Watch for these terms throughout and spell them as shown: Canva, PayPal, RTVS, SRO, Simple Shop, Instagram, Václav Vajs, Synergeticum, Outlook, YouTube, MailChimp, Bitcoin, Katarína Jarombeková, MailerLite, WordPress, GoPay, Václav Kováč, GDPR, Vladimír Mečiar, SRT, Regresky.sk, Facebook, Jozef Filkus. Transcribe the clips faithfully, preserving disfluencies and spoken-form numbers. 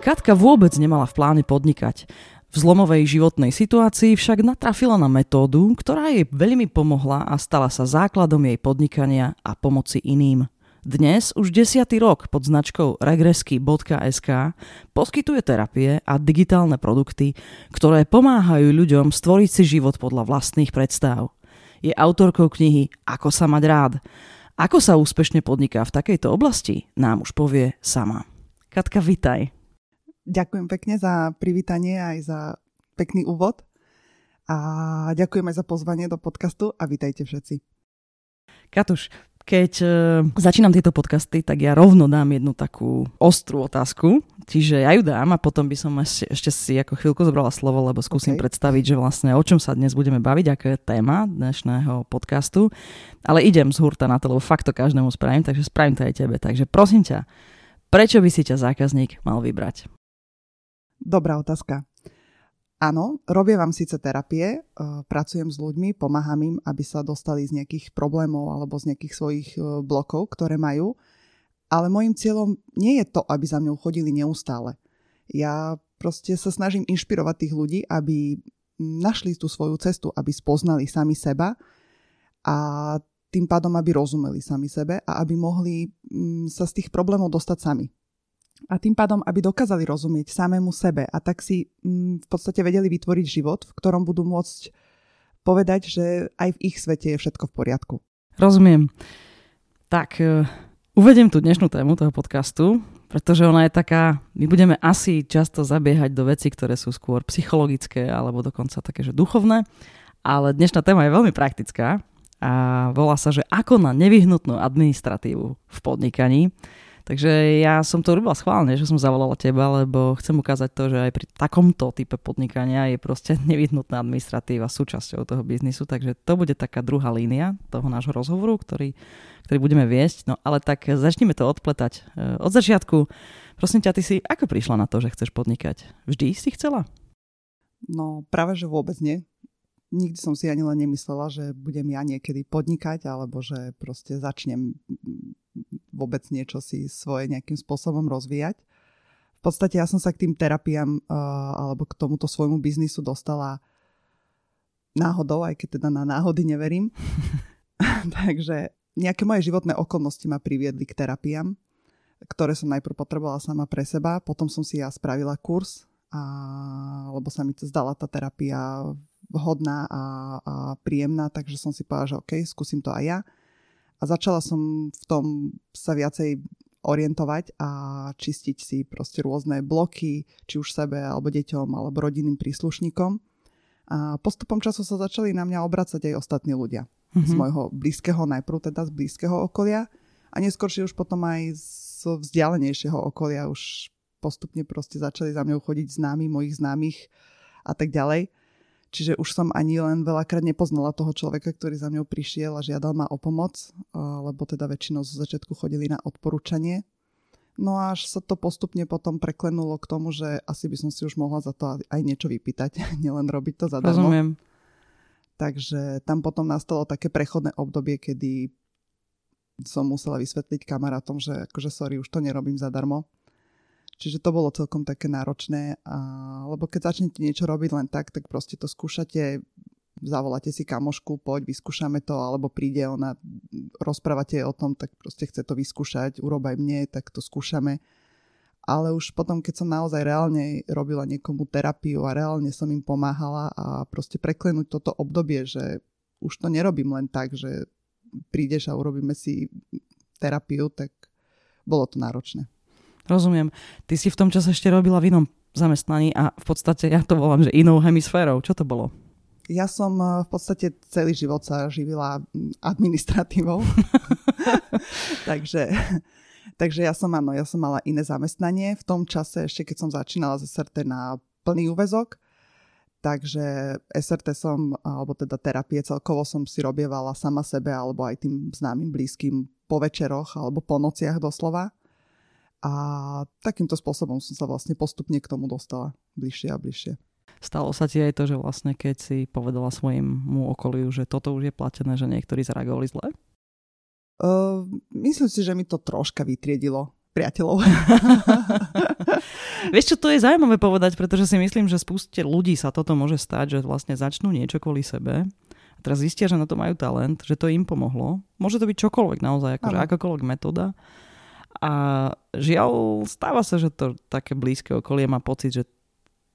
Katka vôbec nemala v pláne podnikať. V zlomovej životnej situácii však natrafila na metódu, ktorá jej veľmi pomohla a stala sa základom jej podnikania a pomoci iným. Dnes už desiaty rok pod značkou Regresky bodka es ká poskytuje terapie a digitálne produkty, ktoré pomáhajú ľuďom stvoriť si život podľa vlastných predstav. Je autorkou knihy Ako sa mať rád. Ako sa úspešne podniká v takejto oblasti, nám už povie sama. Katka, vitaj. Ďakujem pekne za privítanie aj za pekný úvod a ďakujem aj za pozvanie do podcastu a vítajte všetci. Katuš, keď e, začínam tieto podcasty, tak ja rovno dám jednu takú ostrú otázku, čiže ja ju dám a potom by som ešte, ešte si ako chvíľku zobrala slovo, lebo skúsim okay. predstaviť, že vlastne o čom sa dnes budeme baviť, aká je téma dnešného podcastu, ale idem z hurta na to, lebo fakt to každému spravím, takže spravím to aj tebe, takže prosím ťa, prečo by si ťa zákazník mal vybrať? Dobrá otázka. Áno, robia vám síce terapie, pracujem s ľuďmi, pomáham im, aby sa dostali z nejakých problémov alebo z nejakých svojich blokov, ktoré majú, ale môjim cieľom nie je to, aby za mňou chodili neustále. Ja proste sa snažím inšpirovať tých ľudí, aby našli tú svoju cestu, aby spoznali sami seba a tým pádom, aby rozumeli sami sebe a aby mohli sa z tých problémov dostať sami. A tým pádom, aby dokázali rozumieť samému sebe a tak si v podstate vedeli vytvoriť život, v ktorom budú môcť povedať, že aj v ich svete je všetko v poriadku. Rozumiem. Tak, uvediem tú dnešnú tému toho podcastu, pretože ona je taká, my budeme asi často zabiehať do vecí, ktoré sú skôr psychologické alebo dokonca také, že duchovné, ale dnešná téma je veľmi praktická a volá sa, že ako na nevyhnutnú administratívu v podnikaní. Takže ja som to robila schválne, že som zavolala teba, lebo chcem ukázať to, že aj pri takomto type podnikania je proste nevyhnutná administratíva súčasťou toho biznisu, takže to bude taká druhá línia toho nášho rozhovoru, ktorý, ktorý budeme viesť. No ale tak začneme to odpletať od začiatku. Prosím ťa, ty si ako prišla na to, že chceš podnikať? Vždy si chcela? No práve, že vôbec nie. Nikdy som si ani len nemyslela, že budem ja niekedy podnikať, alebo že proste začnem vôbec niečo si svoje nejakým spôsobom rozvíjať. V podstate ja som sa k tým terapiám alebo k tomuto svojmu biznisu dostala náhodou, aj keď teda na náhody neverím. Takže nejaké moje životné okolnosti ma priviedli k terapiám, ktoré som najprv potrebovala sama pre seba, potom som si ja spravila kurz, a, lebo sa mi zdala tá terapia vhodná a, a príjemná, takže som si povedala, že OK, skúsim to aj ja. A začala som v tom sa viacej orientovať a čistiť si proste rôzne bloky, či už sebe, alebo deťom, alebo rodinným príslušníkom. A postupom času sa začali na mňa obracať aj ostatní ľudia. Mm-hmm. Z môjho blízkeho, najprv teda z blízkeho okolia a neskôršie už potom aj z vzdialenejšieho okolia. Už postupne proste začali za mňou chodiť známi, mojich známych a tak ďalej. Čiže už som ani len veľakrát nepoznala toho človeka, ktorý za mňou prišiel a žiadal ma o pomoc, lebo teda väčšinou zo začiatku chodili na odporúčanie. No a až sa to postupne potom preklenulo k tomu, že asi by som si už mohla za to aj niečo vypýtať, nielen robiť to zadarmo. Rozumiem. Takže tam potom nastalo také prechodné obdobie, kedy som musela vysvetliť kamarátom, že akože sorry, už to nerobím zadarmo. Čiže to bolo celkom také náročné, a, lebo keď začnete niečo robiť len tak, tak proste to skúšate, zavoláte si kamošku, poď, vyskúšame to, alebo príde ona, rozprávate o tom, tak proste chce to vyskúšať, urobaj mne, tak to skúšame. Ale už potom, keď som naozaj reálne robila niekomu terapiu a reálne som im pomáhala a proste preklenúť toto obdobie, že už to nerobím len tak, že prídeš a urobíme si terapiu, tak bolo to náročné. Rozumiem. Ty si v tom čase ešte robila v inom zamestnaní a v podstate ja to volám, že inou hemisférou. Čo to bolo? Ja som v podstate celý život sa živila administratívou. takže, takže ja som áno, ja som mala iné zamestnanie. V tom čase ešte, keď som začínala z es er té na plný úväzok. Takže es er té som, alebo teda terapie celkovo som si robievala sama sebe alebo aj tým známym blízkym po večeroch alebo po nociach doslova. A takýmto spôsobom som sa vlastne postupne k tomu dostala bližšie a bližšie. Stalo sa ti aj to, že vlastne keď si povedala svojmu okoliu, že toto už je platené, že niektorí zareagovali zle? Uh, myslím si, že mi to troška vytriedilo priateľov. Vieš čo, to je zaujímavé povedať, pretože si myslím, že spúste ľudí sa toto môže stať, že vlastne začnú niečo kvôli sebe a teraz zistia, že na to majú talent, že to im pomohlo. Môže to byť čokoľvek naozaj, akože akákoľvek metóda. A žiaľ, stáva sa, že to také blízke okolie má pocit, že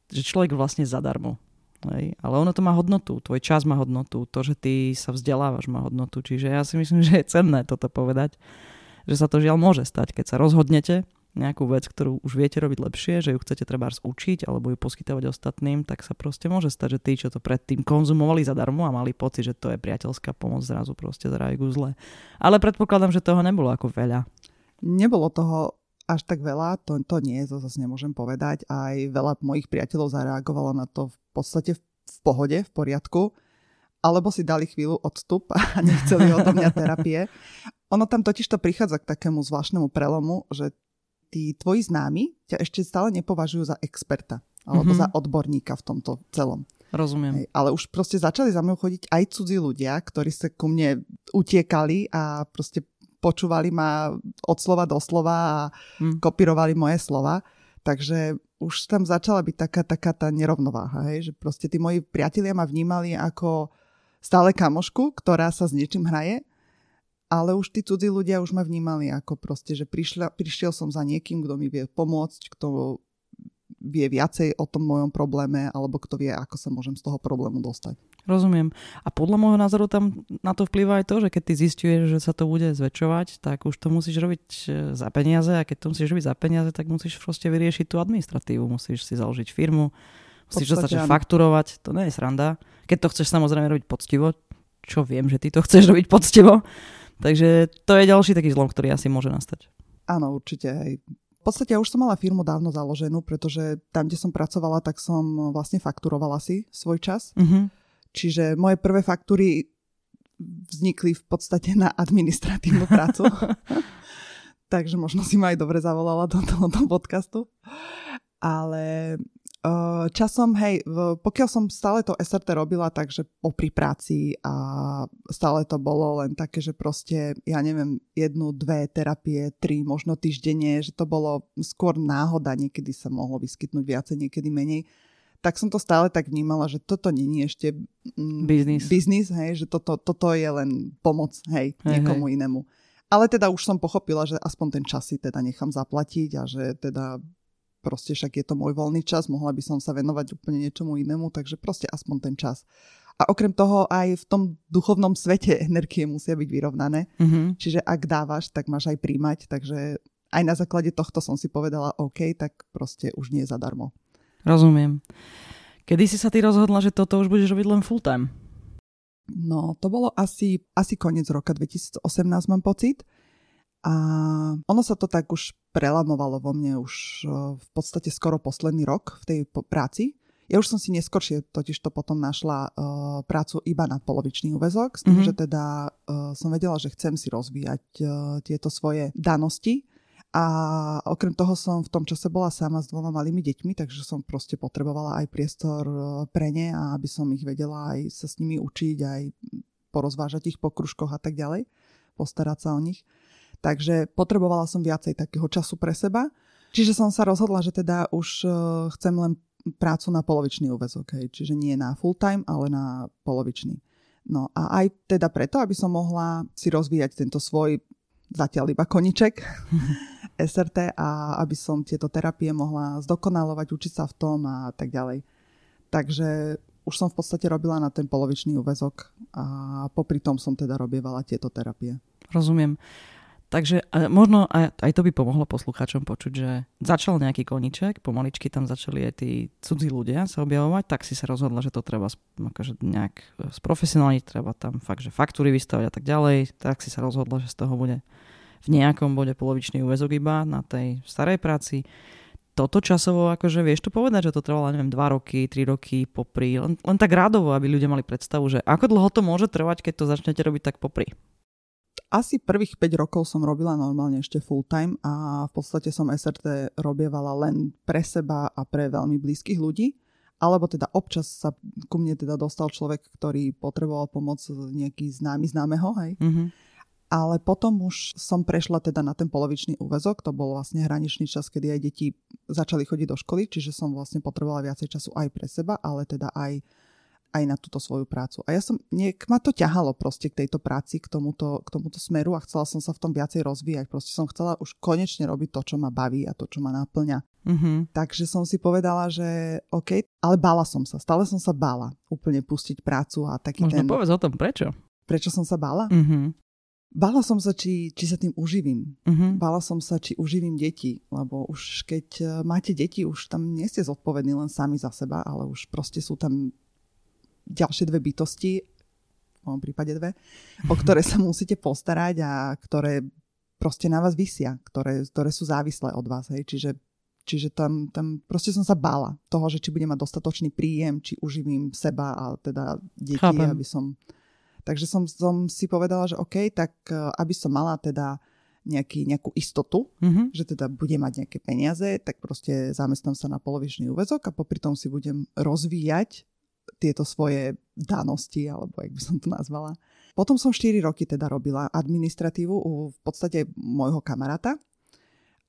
že človek vlastne zadarmo. Hej? Ale ono to má hodnotu. Tvoj čas má hodnotu. To, že ty sa vzdelávaš, má hodnotu. Čiže ja si myslím, že je cenné toto povedať. Že sa to žiaľ môže stať. Keď sa rozhodnete nejakú vec, ktorú už viete robiť lepšie, že ju chcete trebárs učiť alebo ju poskytovať ostatným, tak sa proste môže stať, že tí, čo to predtým konzumovali zadarmo a mali pocit, že to je priateľská pomoc, zrazu proste zareagujú zle. Ale predpokladám, že toho nebolo ako veľa. Nebolo toho až tak veľa, to, to nie, to zase nemôžem povedať. Aj veľa mojich priateľov zareagovalo na to v podstate v, v pohode, v poriadku. Alebo si dali chvíľu odstup a nechceli odo mňa terapie. Ono tam totiž to prichádza k takému zvláštnemu prelomu, že tí tvoji známi ťa ešte stále nepovažujú za experta. Alebo mm-hmm. za odborníka v tomto celom. Rozumiem. Ale už proste začali za mnou chodiť aj cudzí ľudia, ktorí sa ku mne utiekali a proste počúvali ma od slova do slova a mm. kopírovali moje slova. Takže už tam začala byť taká, taká tá nerovnováha. Hej? Že proste tí moji priatelia ma vnímali ako stále kamošku, ktorá sa s niečím hraje, ale už tí cudzí ľudia už ma vnímali ako proste, že prišla, prišiel som za niekým, kto mi vie pomôcť, kto vie viacej o tom mojom probléme alebo kto vie, ako sa môžem z toho problému dostať. Rozumiem. A podľa môjho názoru tam na to vplýva aj to, že keď ty zistíš, že sa to bude zväčšovať, tak už to musíš robiť za peniaze a keď to musíš robiť za peniaze, tak musíš proste vyriešiť tú administratívu, musíš si založiť firmu, musíš to začať fakturovať, to nie je sranda. Keď to chceš samozrejme robiť poctivo, čo viem, že ty to chceš robiť poctivo, takže to je ďalší taký zlom, ktorý asi môže nastať. Áno, určite aj. V podstate ja už som mala firmu dávno založenú, pretože tam, kde som pracovala, tak som vlastne fakturovala si svoj čas. Mm-hmm. Čiže moje prvé faktúry vznikli v podstate na administratívnu prácu. Takže možno si ma aj dobre zavolala do tohoto podcastu. Ale časom, hej, pokiaľ som stále to es er té robila, takže popri práci a stále to bolo len také, že proste, ja neviem, jednu, dve terapie, tri, možno týždenne, že to bolo skôr náhoda, niekedy sa mohlo vyskytnúť viacej, niekedy menej, tak som to stále tak vnímala, že toto nie je ešte mm, biznis, hej, že toto, toto je len pomoc, hej, hej niekomu hej. inému. Ale teda už som pochopila, že aspoň ten čas si teda nechám zaplatiť a že teda proste však je to môj voľný čas, mohla by som sa venovať úplne niečomu inému, takže proste aspoň ten čas. A okrem toho aj v tom duchovnom svete energie musia byť vyrovnané. Mm-hmm. Čiže ak dávaš, tak máš aj príjmať, takže aj na základe tohto som si povedala OK, tak proste už nie je zadarmo. Rozumiem. Kedy si sa ty rozhodla, že toto už budeš robiť len full time? No, to bolo asi, asi koniec roka dvetisíc osemnásť, mám pocit. A ono sa to tak už prelamovalo vo mne už v podstate skoro posledný rok v tej práci. Ja už som si neskôršie totiž to potom našla prácu iba na polovičný úväzok, s tým, mm-hmm. že teda som vedela, že chcem si rozvíjať tieto svoje danosti. A okrem toho som v tom čase bola sama s dvoma malými deťmi, takže som proste potrebovala aj priestor pre ne a aby som ich vedela aj sa s nimi učiť, aj porozvážať ich po kružkoch a tak ďalej, postarať sa o nich. Takže potrebovala som viacej takého času pre seba. Čiže som sa rozhodla, že teda už chcem len prácu na polovičný úväzok. Hej. Čiže nie na full time, ale na polovičný. No a aj teda preto, aby som mohla si rozvíjať tento svoj zatiaľ iba koniček es er té a aby som tieto terapie mohla zdokonalovať, učiť sa v tom a tak ďalej. Takže už som v podstate robila na ten polovičný úväzok a popri tom som teda robievala tieto terapie. Rozumiem. Takže možno aj, aj to by pomohlo poslucháčom počuť, že začal nejaký koníček, pomaličky tam začali aj tí cudzí ľudia sa objavovať, tak si sa rozhodla, že to treba akože nejak sprofesionálniť, treba tam fakt, že faktúry vystavať a tak ďalej, tak si sa rozhodla, že z toho bude v nejakom bode polovičný úväzok iba na tej starej práci. toto časovo, akože vieš to povedať, že to trvalo, neviem, dva roky, tri roky popri, len, len tak rádovo, aby ľudia mali predstavu, že ako dlho to môže trvať, keď to začnete robiť tak popri? Asi prvých päť rokov som robila normálne ešte full time a v podstate som es er té robievala len pre seba a pre veľmi blízkych ľudí. Alebo teda občas sa ku mne teda dostal človek, ktorý potreboval pomoc nejaký známy známeho, hej. Mm-hmm. Ale potom už som prešla teda na ten polovičný úväzok, to bol vlastne hraničný čas, kedy aj deti začali chodiť do školy, čiže som vlastne potrebovala viacej času aj pre seba, ale teda aj, aj na túto svoju prácu. A ja som, niek ma to ťahalo proste k tejto práci, k tomuto, k tomuto smeru a chcela som sa v tom viacej rozvíjať. Proste som chcela už konečne robiť to, čo ma baví a to, čo ma náplňa. Mm-hmm. Takže som si povedala, že OK, ale bála som sa, stále som sa bála úplne pustiť prácu a taký Možno ten... Možno povedz o tom, prečo? Prečo som sa bála? Mm-hmm. Bála som sa, či, či sa tým uživím. Mm-hmm. Bála som sa, či uživím deti, lebo už keď máte deti, už tam nie ste zodpovední len sami za seba, ale už proste sú tam ďalšie dve bytosti, v mojom prípade dve, o ktoré sa musíte postarať a ktoré proste na vás visia, ktoré, ktoré sú závislé od vás, hej, čiže Čiže tam, tam proste som sa bála toho, že či budem mať dostatočný príjem, či uživím seba a teda deti, Chápem. aby som... Takže som, som si povedala, že OK, tak aby som mala teda nejaký, nejakú istotu, mm-hmm. že teda budem mať nejaké peniaze, tak proste zamestnám sa na polovičný úväzok a popri tom si budem rozvíjať tieto svoje danosti, alebo jak by som to nazvala. Potom som štyri roky teda robila administratívu u v podstate môjho kamaráta.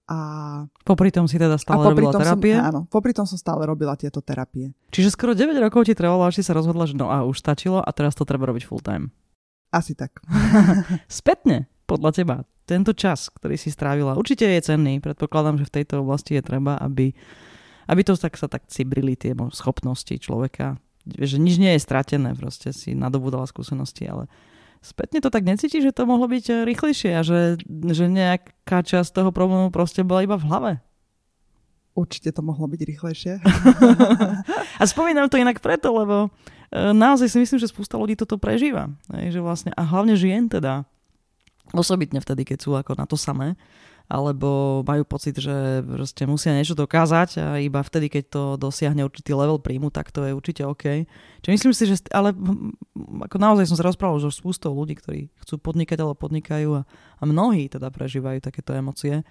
A popri tom si teda stále robila terapie? Som, áno, popri tom som stále robila tieto terapie. Čiže skoro deväť rokov ti trvalo, až si sa rozhodla, že no a už stačilo a teraz to treba robiť full time. Asi tak. Spätne, podľa teba, tento čas, ktorý si strávila, určite je cenný. Predpokladám, že v tejto oblasti je treba, aby, aby to tak sa tak cibrili tie schopnosti človeka. Že nič nie je stratené, proste si nadobudala skúsenosti, ale... Spätne to tak necítiš, že to mohlo byť rýchlejšie a že, že nejaká časť toho problému proste bola iba v hlave? Určite to mohlo byť rýchlejšie. A spomínam to inak preto, lebo naozaj si myslím, že spústa ľudí toto prežíva. Že vlastne, a hlavne žien teda. Osobitne vtedy, keď sú ako na to samé. Alebo majú pocit, že proste musia niečo dokázať a iba vtedy, keď to dosiahne určitý level príjmu, tak to je určite OK. Čiže myslím si, že... Ale ako naozaj som sa rozprával už s spústou ľudí, ktorí chcú podnikať, ale podnikajú a, a mnohí teda prežívajú takéto emócie.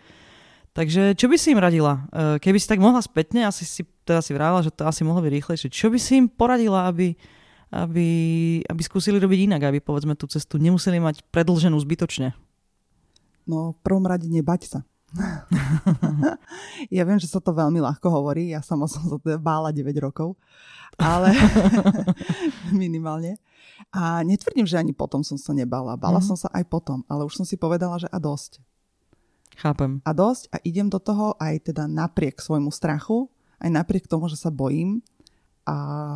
Takže čo by si im radila? Keby si tak mohla spätne, asi si, teda si vravila, že to asi mohlo byť rýchlejšie. Čo by si im poradila, aby, aby, aby skúsili robiť inak, aby povedzme tú cestu nemuseli mať predĺženú zbytočne? No v prvom rade nebať sa. Ja viem, že sa to veľmi ľahko hovorí, ja sama som sa teda bála deväť rokov, ale minimálne. A netvrdím, že ani potom som sa nebála, bála mm-hmm. som sa aj potom, ale už som si povedala, že a dosť. Chápem. A dosť a idem do toho aj teda napriek svojmu strachu, aj napriek tomu, že sa bojím a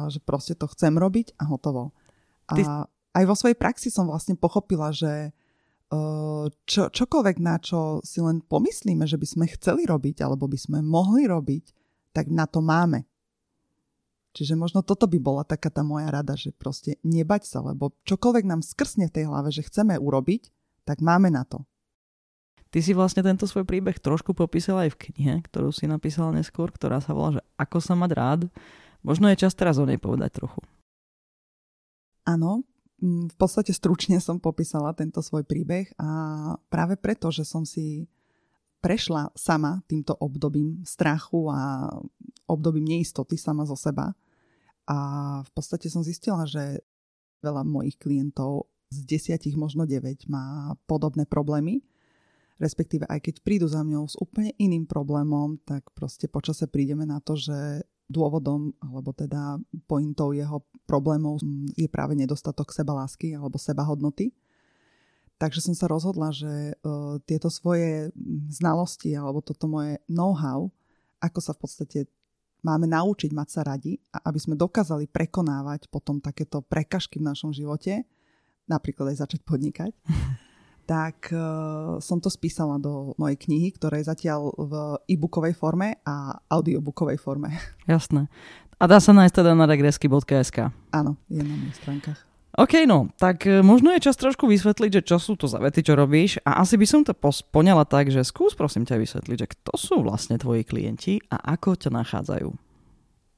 že proste to chcem robiť a hotovo. A Ty... aj vo svojej praxi som vlastne pochopila, že Čo, čokoľvek, na čo si len pomyslíme, že by sme chceli robiť alebo by sme mohli robiť, tak na to máme. Čiže možno toto by bola taká tá moja rada, že proste nebať sa, lebo čokoľvek nám skrsne v tej hlave, že chceme urobiť, tak máme na to. Ty si vlastne tento svoj príbeh trošku popísala aj v knihe, ktorú si napísala neskôr, ktorá sa volá, že Ako sa mať rád. Možno je čas teraz o nej povedať trochu. Áno. V podstate stručne som popísala tento svoj príbeh a práve preto, že som si prešla sama týmto obdobím strachu a obdobím neistoty sama zo seba. A v podstate som zistila, že veľa mojich klientov z desiatich možno deväť má podobné problémy. Respektíve aj keď prídu za mňou s úplne iným problémom, tak proste počase prídeme na to, že dôvodom, alebo teda pointou jeho problémov je práve nedostatok sebalásky alebo sebahodnoty. Takže som sa rozhodla, že uh, tieto svoje znalosti alebo toto moje know-how, ako sa v podstate máme naučiť mať sa radi a aby sme dokázali prekonávať potom takéto prekažky v našom živote, napríklad aj začať podnikať, tak uh, som to spísala do mojej knihy, ktorá je zatiaľ v e-bookovej forme a audiobookovej forme. Jasné. A dá sa nájsť teda na regresky bodka es ká. Áno, je na mojich stránkach. OK, no, tak možno je čas trošku vysvetliť, že čo sú to za vety, čo robíš, a asi by som to poňala tak, že skús prosím ťa vysvetliť, že kto sú vlastne tvoji klienti a ako ťa nachádzajú.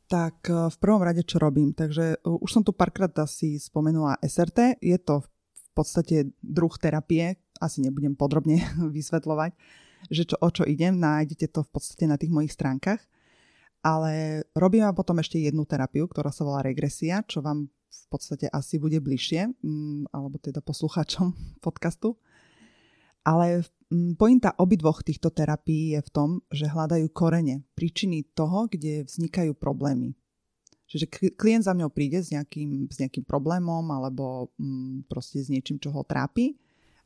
Tak v prvom rade, čo robím. Takže už som tu párkrát asi spomenula es er té. Je to v podstate druh terapie. Asi nebudem podrobne vysvetľovať, že čo, o čo idem. Nájdete to v podstate na tých mojich stránkach. Ale robím vám potom ešte jednu terapiu, ktorá sa volá regresia, čo vám v podstate asi bude bližšie, alebo teda poslucháčom podcastu. Ale pointa obidvoch týchto terapií je v tom, že hľadajú korene, príčiny toho, kde vznikajú problémy. Čiže klient za mňou príde s nejakým, s nejakým problémom alebo mm, proste s niečím, čo ho trápi.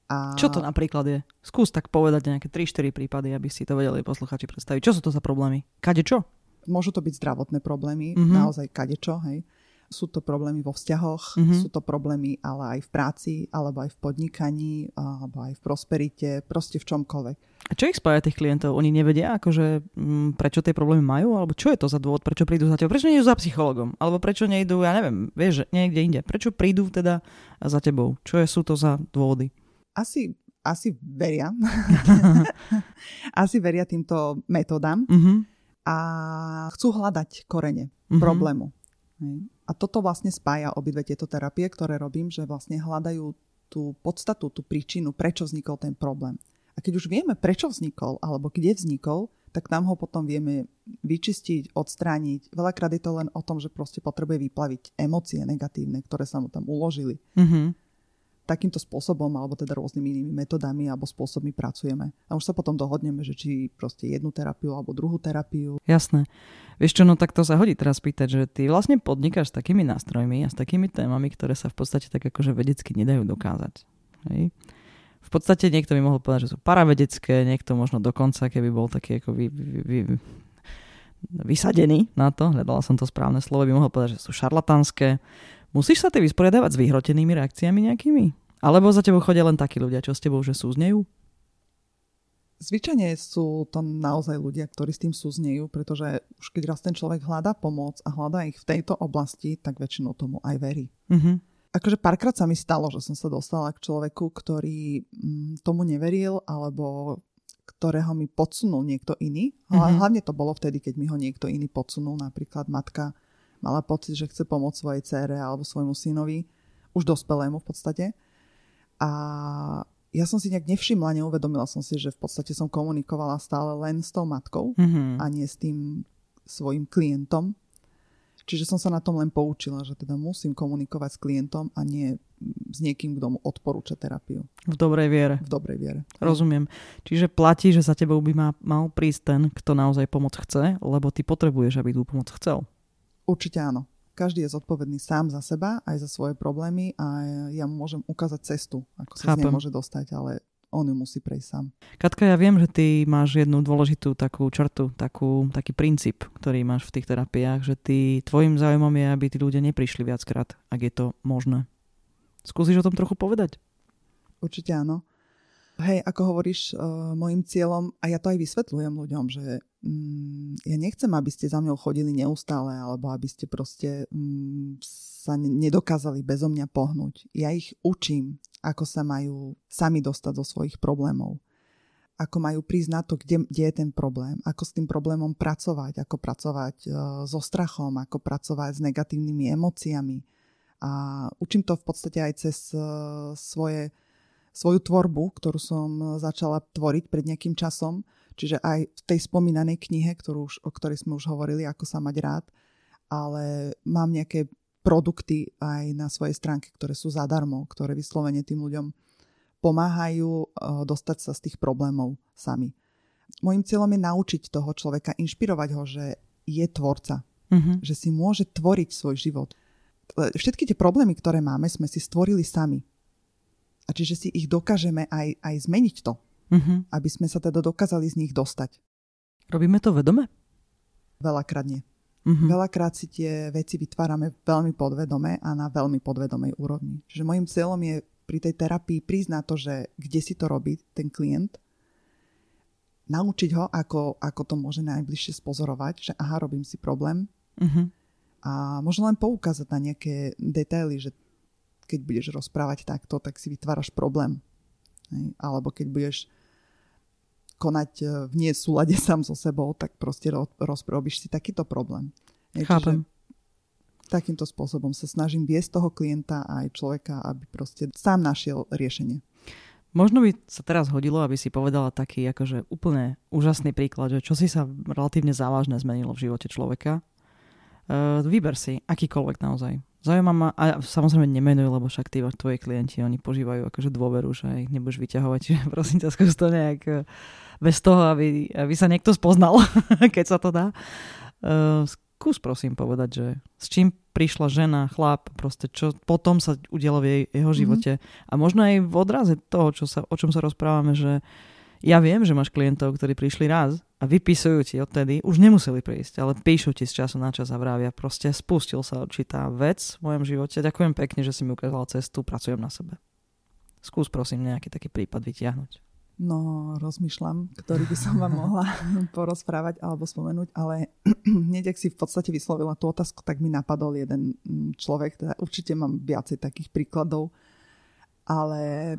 A... Čo to napríklad je? Skús tak povedať nejaké tri štyri prípady, aby si to vedeli posluchači predstaviť. Čo sú to za problémy? Kadečo? Môžu to byť zdravotné problémy, mm-hmm. naozaj kadečo, hej. Sú to problémy vo vzťahoch, mm-hmm. sú to problémy ale aj v práci, alebo aj v podnikaní, alebo aj v prosperite, proste v čomkoľvek. A čo ich spája tých klientov? Oni nevedia, akože, m, prečo tie problémy majú? Alebo čo je to za dôvod? Prečo prídu za teba? Prečo nejdú za psychologom? Alebo prečo nejdú, ja neviem, vieš, niekde inde? Prečo prídu teda za tebou? Čo je, sú to za dôvody? Asi, asi veria. asi veria týmto metódam. Mm-hmm. A chcú hľadať korene mm-hmm. problému. A toto vlastne spája obidve tieto terapie, ktoré robím, že vlastne hľadajú tú podstatu, tú príčinu, prečo vznikol ten problém. A keď už vieme, prečo vznikol, alebo kde vznikol, tak tam ho potom vieme vyčistiť, odstrániť. Veľakrát je to len o tom, že proste potrebuje vyplaviť emócie negatívne, ktoré sa mu tam uložili. Mm-hmm. Takýmto spôsobom, alebo teda rôznymi inými metodami alebo spôsobmi pracujeme. A už sa potom dohodneme, že či proste jednu terapiu alebo druhú terapiu. Jasné. Vieš čo, no tak to sa hodí teraz pýtať, že ty vlastne podnikáš s takými nástrojmi a s takými témami, ktoré sa v podstate tak akože vedecky nedajú dokázať. Hej? V podstate niekto by mohol povedať, že sú paravedecké, niekto možno dokonca, keby bol taký ako vy... vy, vy, vy vysadený na to, hľadala som to správne slovo, by mohol povedať, že sú šarlatánske. Musíš sa ty vysporiadávať s vyhrotenými reakciami nejakými? Alebo za tebou chodia len takí ľudia, čo s tebou, že súznejú? Zvyčajne sú to naozaj ľudia, ktorí s tým súznejú, pretože už keď raz ten človek hľadá pomoc a hľadá ich v tejto oblasti, tak väčšinou tomu aj verí. Mm-hmm. Akože párkrát sa mi stalo, že som sa dostala k človeku, ktorý tomu neveril, alebo ktorého mi podsunul niekto iný. Mm-hmm. Hlavne to bolo vtedy, keď mi ho niekto iný podsunul, napríklad matka mala pocit, že chce pomôcť svojej dcére alebo svojmu synovi, už dospelému v podstate. A ja som si nejak nevšimla, neuvedomila som si, že v podstate som komunikovala stále len s tou matkou mm-hmm. a nie s tým svojim klientom. Čiže som sa na tom len poučila, že teda musím komunikovať s klientom a nie s niekým, kto mu odporúča terapiu. V dobrej viere. V dobrej viere. Rozumiem. Čiže platí, že za tebou by ma, mal prísť ten, kto naozaj pomoc chce, lebo ty potrebuješ, aby tú pomoc chcel. Určite áno. Každý je zodpovedný sám za seba, aj za svoje problémy a ja mu môžem ukázať cestu, ako sa Chápem. Z nej môže dostať, ale on ju musí prejsť sám. Katka, ja viem, že ty máš jednu dôležitú takú črtu, takú, taký princíp, ktorý máš v tých terapiách, že ty, tvojim záujmom je, aby tí ľudia neprišli viackrát, ak je to možné. Skúsiš o tom trochu povedať? Určite áno. Hej, ako hovoríš, uh, môjim cieľom, a ja to aj vysvetľujem ľuďom, že um, ja nechcem, aby ste za mňou chodili neustále, alebo aby ste proste um, sa nedokázali bezo mňa pohnúť. Ja ich učím, ako sa majú sami dostať do svojich problémov. Ako majú prísť na to, kde, kde je ten problém. Ako s tým problémom pracovať. Ako pracovať uh, so strachom. Ako pracovať s negatívnymi emóciami. A učím to v podstate aj cez uh, svoje... svoju tvorbu, ktorú som začala tvoriť pred nejakým časom, čiže aj v tej spomínanej knihe, ktorú už, o ktorej sme už hovorili, ako sa mať rád, ale mám nejaké produkty aj na svojej stránke, ktoré sú zadarmo, ktoré vyslovene tým ľuďom pomáhajú dostať sa z tých problémov sami. Mojím cieľom je naučiť toho človeka, inšpirovať ho, že je tvorca, mm-hmm. že si môže tvoriť svoj život. Všetky tie problémy, ktoré máme, sme si stvorili sami. A čiže si ich dokážeme aj, aj zmeniť to, mm-hmm. aby sme sa teda dokázali z nich dostať. Robíme to vedome? Veľakrát nie. Mm-hmm. Veľakrát si tie veci vytvárame veľmi podvedome a na veľmi podvedomej úrovni. Čiže môjim cieľom je pri tej terapii priznať to, že kde si to robí ten klient, naučiť ho, ako, ako to môže najbližšie spozorovať, že aha, robím si problém. Mm-hmm. A možno len poukázať na nejaké detaily, že keď budeš rozprávať takto, tak si vytváraš problém. Hej? Alebo keď budeš konať v nesúlade sám so sebou, tak proste rozprobíš si takýto problém. Hej? Chápem. Čiže takýmto spôsobom sa snažím viesť toho klienta a aj človeka, aby proste sám našiel riešenie. Možno by sa teraz hodilo, aby si povedala taký akože úplne úžasný príklad, že čo si sa relatívne závažne zmenilo v živote človeka. Uh, vyber si akýkoľvek naozaj. Zaujíma ma, a samozrejme nemenuj, lebo však tí tvoji klienti, oni požívajú akože dôveru, že ich nebudeš vyťahovať. Čiže prosím ťa, skús to nejak bez toho, aby, aby sa niekto spoznal, keď sa to dá. Uh, Skús prosím povedať, že s čím prišla žena, chlap, proste čo potom sa udialo v jej, jeho živote. Mm-hmm. A možno aj v odraze toho, čo sa, o čom sa rozprávame, že ja viem, že máš klientov, ktorí prišli raz a vypisujú ti odtedy, už nemuseli prísť, ale píšu ti z času na čas a vravia. Proste spustil sa určitá vec v mojom živote. Ďakujem pekne, že si mi ukázala cestu, pracujem na sebe. Skús prosím nejaký taký prípad vytiahnuť. No, rozmýšľam, ktorý by som vám mohla porozprávať alebo spomenúť, ale hneď, ak si v podstate vyslovila tú otázku, tak mi napadol jeden človek, teda určite mám viacej takých príkladov, ale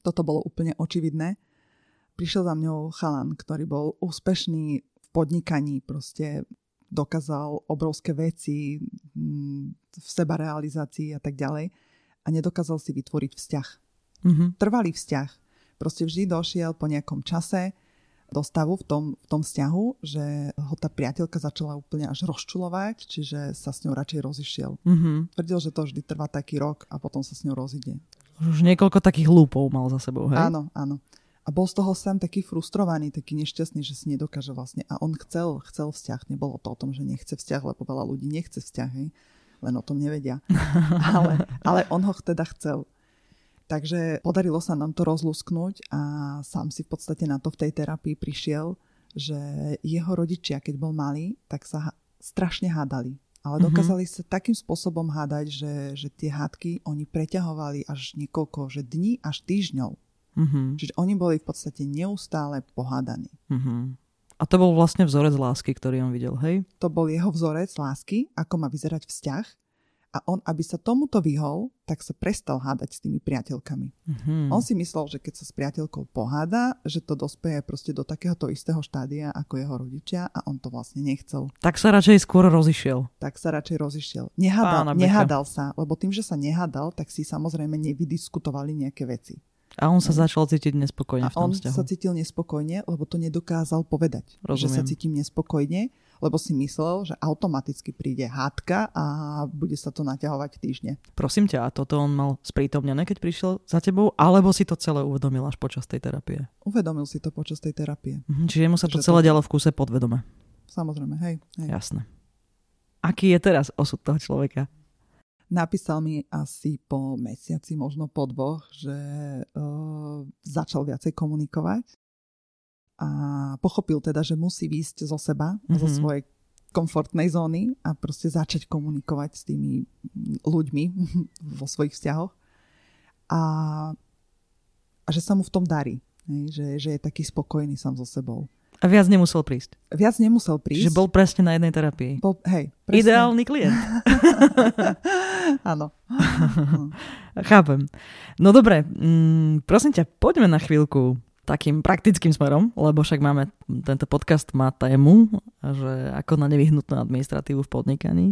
toto bolo úplne očividné. Prišiel za mňou chalan, ktorý bol úspešný v podnikaní, proste dokázal obrovské veci v sebarealizácii a tak ďalej a nedokázal si vytvoriť vzťah. Mm-hmm. Trvalý vzťah. Proste vždy došiel po nejakom čase do stavu v tom, v tom vzťahu, že ho tá priateľka začala úplne až rozčulovať, čiže sa s ňou radšej rozišiel. Mm-hmm. Tvrdil, že to vždy trvá taký rok a potom sa s ňou rozíde. Už niekoľko takých lúpov mal za sebou, hej? Áno, áno. A bol z toho sám taký frustrovaný, taký nešťastný, že si nedokáže vlastne. A on chcel, chcel vzťah. Nebolo to o tom, že nechce vzťah, lebo veľa ľudí nechce vzťah, hej? Len o tom nevedia. ale, ale on ho teda chcel. Takže podarilo sa nám to rozlúsknuť a sám si v podstate na to v tej terapii prišiel, že jeho rodičia, keď bol malý, tak sa ha- strašne hádali. Ale dokázali sa takým spôsobom hádať, že, že tie hádky oni preťahovali až niekoľko, že dní až týždňov. Mm-hmm. Čiže oni boli v podstate neustále pohádaní. Mm-hmm. A to bol vlastne vzorec lásky, ktorý on videl, hej? To bol jeho vzorec lásky, ako má vyzerať vzťah. A on, aby sa tomuto vyhol, tak sa prestal hádať s tými priateľkami. Mm-hmm. On si myslel, že keď sa s priateľkou poháda, že to dospeje proste do takéhoto istého štádia ako jeho rodičia a on to vlastne nechcel. Tak sa radšej skôr rozišiel. Tak sa radšej rozišiel. Nehádal, nehádal sa, lebo tým, že sa nehádal, tak si samozrejme nevydiskutovali nejaké veci. A on sa začal cítiť nespokojne v tom vzťahu. A on sa cítil nespokojne, lebo to nedokázal povedať. Rozumiem. Že sa cítim nespokojne, lebo si myslel, že automaticky príde hádka a bude sa to naťahovať týždne. Prosím ťa, a toto on mal sprítomnené, keď prišiel za tebou, alebo si to celé uvedomil až počas tej terapie? Uvedomil si to počas tej terapie. Mhm, čiže mu sa to celé to dialo v kúse podvedome. Samozrejme, hej, hej. Jasné. Aký je teraz osud toho človeka? Napísal mi asi po mesiaci, možno po dvoch, že uh, začal viacej komunikovať a pochopil teda, že musí výjsť zo seba, mm-hmm. zo svojej komfortnej zóny a proste začať komunikovať s tými ľuďmi vo svojich vzťahoch a, a že sa mu v tom darí, ne? Že, že je taký spokojný sám so sebou. A viac nemusel prísť. Viac nemusel prísť. Že bol presne na jednej terapii. Bol, hej, presne. Ideálny klient. Áno. Chápem. No dobre, mm, prosím ťa, poďme na chvíľku takým praktickým smerom, lebo však máme, tento podcast má tému, že ako na nevyhnutnú administratívu v podnikaní.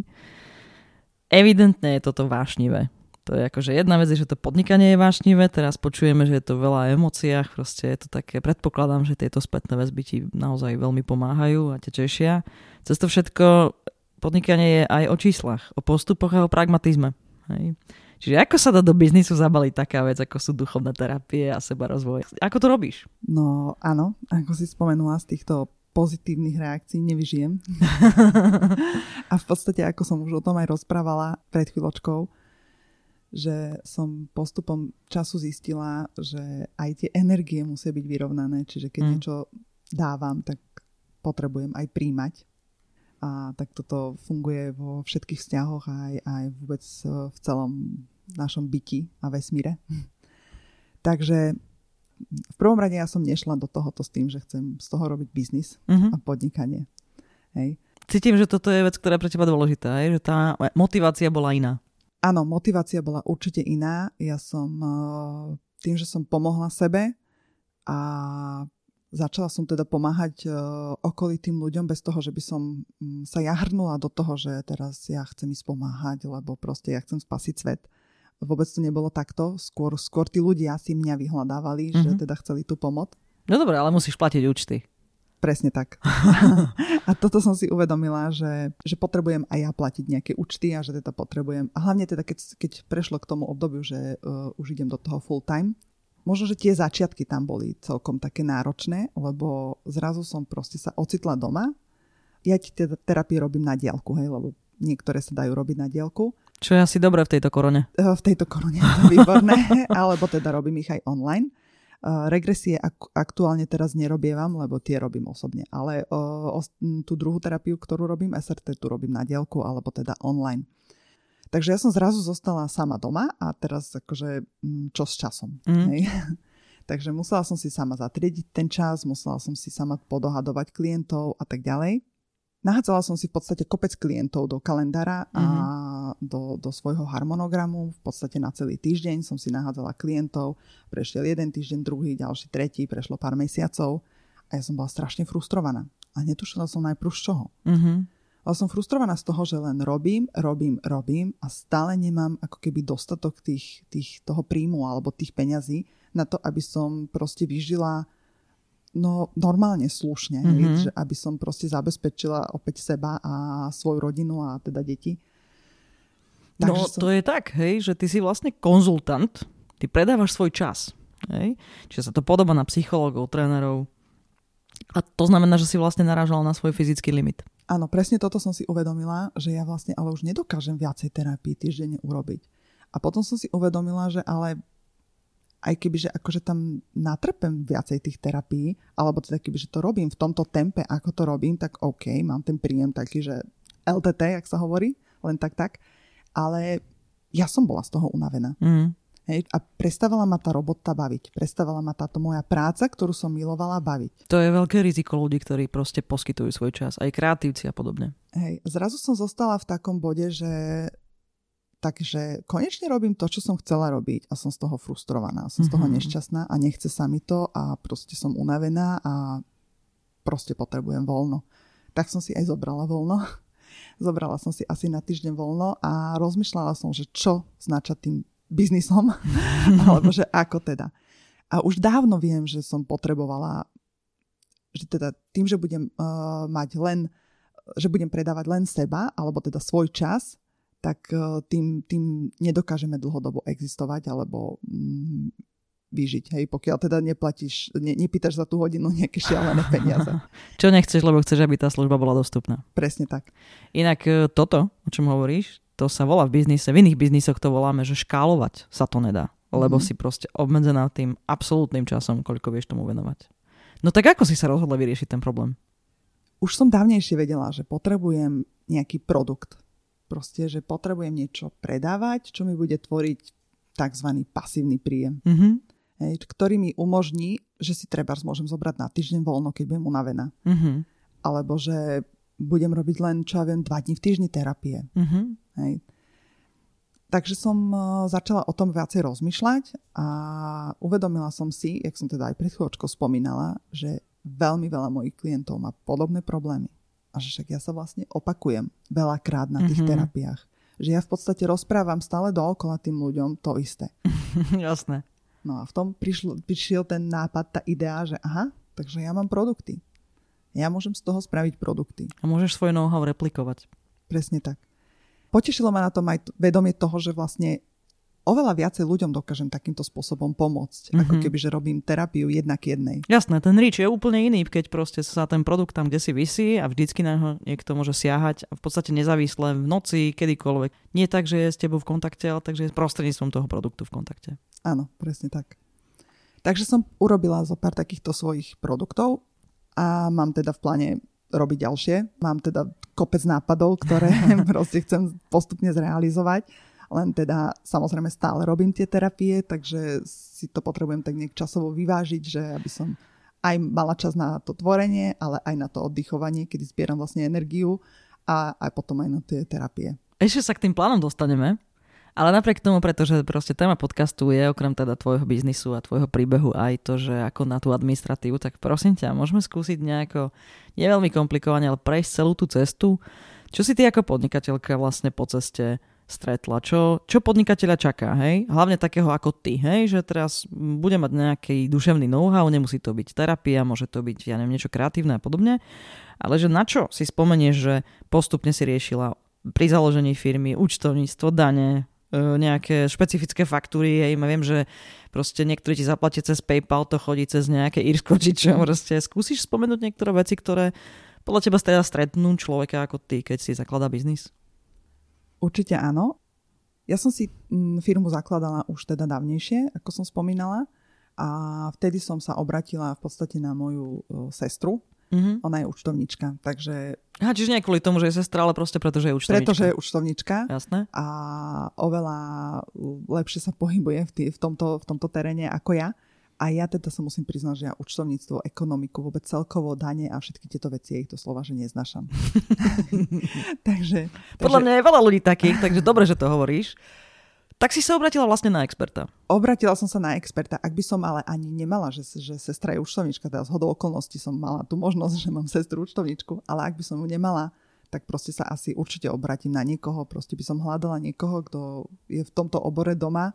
Evidentne je toto vášnivé. To je akože jedna vec, že to podnikanie je vášnivé, teraz počujeme, že je to veľa o emóciách, proste je to také, predpokladám, že tieto spätné väzby ti naozaj veľmi pomáhajú a te tešia. Cez to všetko podnikanie je aj o číslach, o postupoch a o pragmatizme. Hej. Čiže ako sa dá do biznisu zabaliť taká vec, ako sú duchovné terapie a sebarozvoj? Ako to robíš? No áno, ako si spomenula, z týchto pozitívnych reakcií nevyžijem. A v podstate, ako som už o tom aj rozprávala pred chvíľočkou, že som postupom času zistila, že aj tie energie musia byť vyrovnané, čiže keď mm. niečo dávam, tak potrebujem aj príjmať. A tak toto funguje vo všetkých vzťahoch aj, aj vôbec v celom našom byti a vesmíre. Takže v prvom rade ja som nešla do tohoto s tým, že chcem z toho robiť biznis mm-hmm. a podnikanie. Hej. Cítim, že toto je vec, ktorá je pre teba dôležitá, že tá motivácia bola iná. Áno, motivácia bola určite iná. Ja som tým, že som pomohla sebe a začala som teda pomáhať okolitým ľuďom bez toho, že by som sa ja hrnula do toho, že teraz ja chcem ísť pomáhať, lebo proste ja chcem spasiť svet. Vôbec to nebolo takto. Skôr, skôr tí ľudia si mňa vyhľadávali, mm-hmm. že teda chceli tú pomoc. No dobre, ale musíš platiť účty. Presne tak. A toto som si uvedomila, že, že potrebujem aj ja platiť nejaké účty a že teda potrebujem, a hlavne teda keď, keď prešlo k tomu obdobiu, že uh, už idem do toho full time, možno, že tie začiatky tam boli celkom také náročné, lebo zrazu som proste sa ocitla doma. Ja ti teda terapii robím na diaľku, hej, lebo niektoré sa dajú robiť na diaľku. Čo je asi dobré v tejto korone. Uh, v tejto korone je to výborné, alebo teda robím ich aj online. Uh, regresie ak- aktuálne teraz nerobievam, lebo tie robím osobne, ale uh, os- tú druhú terapiu, ktorú robím, es er té, tu robím na diaľku, alebo teda online. Takže ja som zrazu zostala sama doma a teraz akože čo s časom. Mm. Hej? Takže musela som si sama zatriediť ten čas, musela som si sama podohadovať klientov a tak ďalej. Nahádzala som si v podstate kopec klientov do kalendára a mm-hmm. do, do svojho harmonogramu. V podstate na celý týždeň som si nahádzala klientov. Prešiel jeden týždeň, druhý, ďalší, tretí. Prešlo pár mesiacov a ja som bola strašne frustrovaná. A netušila som najprv z čoho. Mm-hmm. Ale som frustrovaná z toho, že len robím, robím, robím a stále nemám ako keby dostatok tých, tých, toho príjmu alebo tých peňazí na to, aby som proste vyžila... No normálne slušne, mm-hmm. vieš, aby som proste zabezpečila opäť seba a svoju rodinu a teda deti. Tak, no som... to je tak, hej, že ty si vlastne konzultant, ty predávaš svoj čas. Hej? Čiže sa to podobá na psychológov, trénerov. A to znamená, že si vlastne narážala na svoj fyzický limit. Áno, presne toto som si uvedomila, že ja vlastne ale už nedokážem viacej terapii týždenne urobiť. A potom som si uvedomila, že ale... aj kebyže akože tam natrpem viacej tých terapií, alebo teda kebyže to robím v tomto tempe, ako to robím, tak OK, mám ten príjem taký, že el té té, jak sa hovorí, len tak, tak. Ale ja som bola z toho unavená. Mm. Hej, a prestávala ma tá robota baviť. Prestávala ma táto moja práca, ktorú som milovala, baviť. To je veľké riziko ľudí, ktorí proste poskytujú svoj čas. Aj kreatívci a podobne. Hej, zrazu som zostala v takom bode, že... Takže konečne robím to, čo som chcela robiť a som z toho frustrovaná, som mm-hmm. z toho nešťastná a nechce sa mi to a proste som unavená a proste potrebujem voľno. Tak som si aj zobrala voľno. Zobrala som si asi na týždeň voľno a rozmýšľala som, že čo znača tým biznisom, alebo že ako teda. A už dávno viem, že som potrebovala, že teda tým, že budem uh, mať len, že budem predávať len seba, alebo teda svoj čas, tak tým, tým nedokážeme dlhodobo existovať alebo mm, vyžiť. Hej, pokiaľ teda neplatíš, ne, nepýtaš za tú hodinu nejaké šialené peniaze. Čo nechceš, lebo chceš, aby tá služba bola dostupná. Presne tak. Inak toto, o čom hovoríš, to sa volá v biznise, v iných biznisoch to voláme, že škálovať sa to nedá, lebo mm-hmm. si proste obmedzená tým absolútnym časom, koľko vieš tomu venovať. No tak ako si sa rozhodla vyriešiť ten problém? Už som dávnejšie vedela, že potrebujem nejaký produkt. Proste, že potrebujem niečo predávať, čo mi bude tvoriť tzv. Pasívny príjem. Mm-hmm. Hej, ktorý mi umožní, že si trebárs môžem zobrať na týždeň voľno, keď budem unavená. Mm-hmm. Alebo že budem robiť len, čo ja viem, dva dní v týždni terapie. Mm-hmm. Hej. Takže som začala o tom viacej rozmýšľať a uvedomila som si, jak som teda aj pred chvíľočkou spomínala, že veľmi veľa mojich klientov má podobné problémy. A že však ja sa vlastne opakujem veľakrát na tých mm-hmm. terapiách. Že ja v podstate rozprávam stále dookola tým ľuďom to isté. Jasné. No a v tom prišlo, prišiel ten nápad, tá idea, že aha, takže ja mám produkty. Ja môžem z toho spraviť produkty. A môžeš svoj know-how replikovať. Presne tak. Potešilo ma na tom aj vedomie toho, že vlastne oveľa viacej ľuďom dokážem takýmto spôsobom pomôcť, mm-hmm. ako keby, že robím terapiu jednak jednej. Jasné, ten reach je úplne iný, keď proste sa ten produkt tam, kde si visí a vždycky na ho niekto môže siahať a v podstate nezávisle v noci, kedykoľvek. Nie tak, že je s tebou v kontakte, ale tak, že je prostredníctvom toho produktu v kontakte. Áno, presne tak. Takže som urobila zo pár takýchto svojich produktov a mám teda v pláne robiť ďalšie. Mám teda kopec nápadov, ktoré proste chcem postupne zrealizovať. Len teda samozrejme stále robím tie terapie, takže si to potrebujem tak nejak časovo vyvážiť, že aby som aj mala čas na to tvorenie, ale aj na to oddychovanie, kedy zbieram vlastne energiu a aj potom aj na tie terapie. Ešte sa k tým plánom dostaneme, Ale napriek tomu, pretože proste téma podcastu je okrem teda tvojho biznisu a tvojho príbehu aj to, že ako na tú administratívu, tak prosím ťa, môžeme skúsiť nejako, nie veľmi komplikovane, ale prejsť celú tú cestu. Čo si ty ako podnikateľka vlastne po ceste stretla? Čo, čo podnikateľa čaká, hej? Hlavne takého ako ty, hej? Že teraz bude mať nejaký duševný know-how, nemusí to byť terapia, môže to byť, ja neviem, niečo kreatívne a podobne. Ale že na čo si spomenieš, že postupne si riešila pri založení firmy, účtovníctvo, dane, nejaké špecifické faktúry, hej, viem, že proste niektorí ti zaplatia cez PayPal, to chodí cez nejaké Írsko, či čo, proste skúsiš spomenúť niektoré veci, ktoré podľa teba teda stretnú človeka ako ty, keď si zakladá biznis? Určite áno. Ja som si firmu zakladala už teda dávnejšie, ako som spomínala, a vtedy som sa obratila v podstate na moju sestru. Mm-hmm. Ona je účtovnička, takže... Aha, čiže nie kvôli tomu, že je sestra, ale proste pretože je účtovnička. Pretože je účtovnička. Jasné. A oveľa lepšie sa pohybuje v, tý, v, tomto, v tomto teréne ako ja. A ja teda sa musím priznať, že ja účtovníctvo, ekonomiku, vôbec celkovo dane a všetky tieto veci, ja ich to slova, že neznášam. takže, takže... Podľa mňa je veľa ľudí takých, takže dobre, že to hovoríš. Tak si sa obratila vlastne na experta. Obratila som sa na experta. Ak by som ale ani nemala, že, že sestra je účtovnička, teda zhodou okolností som mala tú možnosť, že mám sestru účtovničku, ale ak by som ju nemala, tak proste sa asi určite obratím na niekoho. Proste by som hľadala niekoho, kto je v tomto obore doma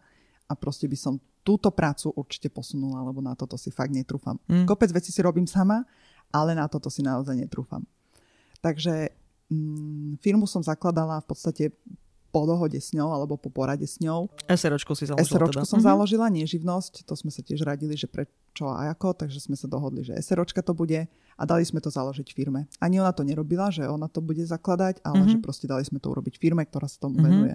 a proste by som túto prácu určite posunula, lebo na toto si fakt netrúfam. Mm. Kopec veci si robím sama, ale na toto si naozaj netrúfam. Takže mm, firmu som zakladala v podstate... po dohode s ňou, alebo po porade s ňou. SROčku si založila SROčku teda. som mhm. založila, nie živnosť, to sme sa tiež radili, že prečo a ako, takže sme sa dohodli, že SROčka to bude a dali sme to založiť firme. Ani ona to nerobila, že ona to bude zakladať, ale mhm. že proste dali sme to urobiť firme, ktorá sa tomu mhm. venuje.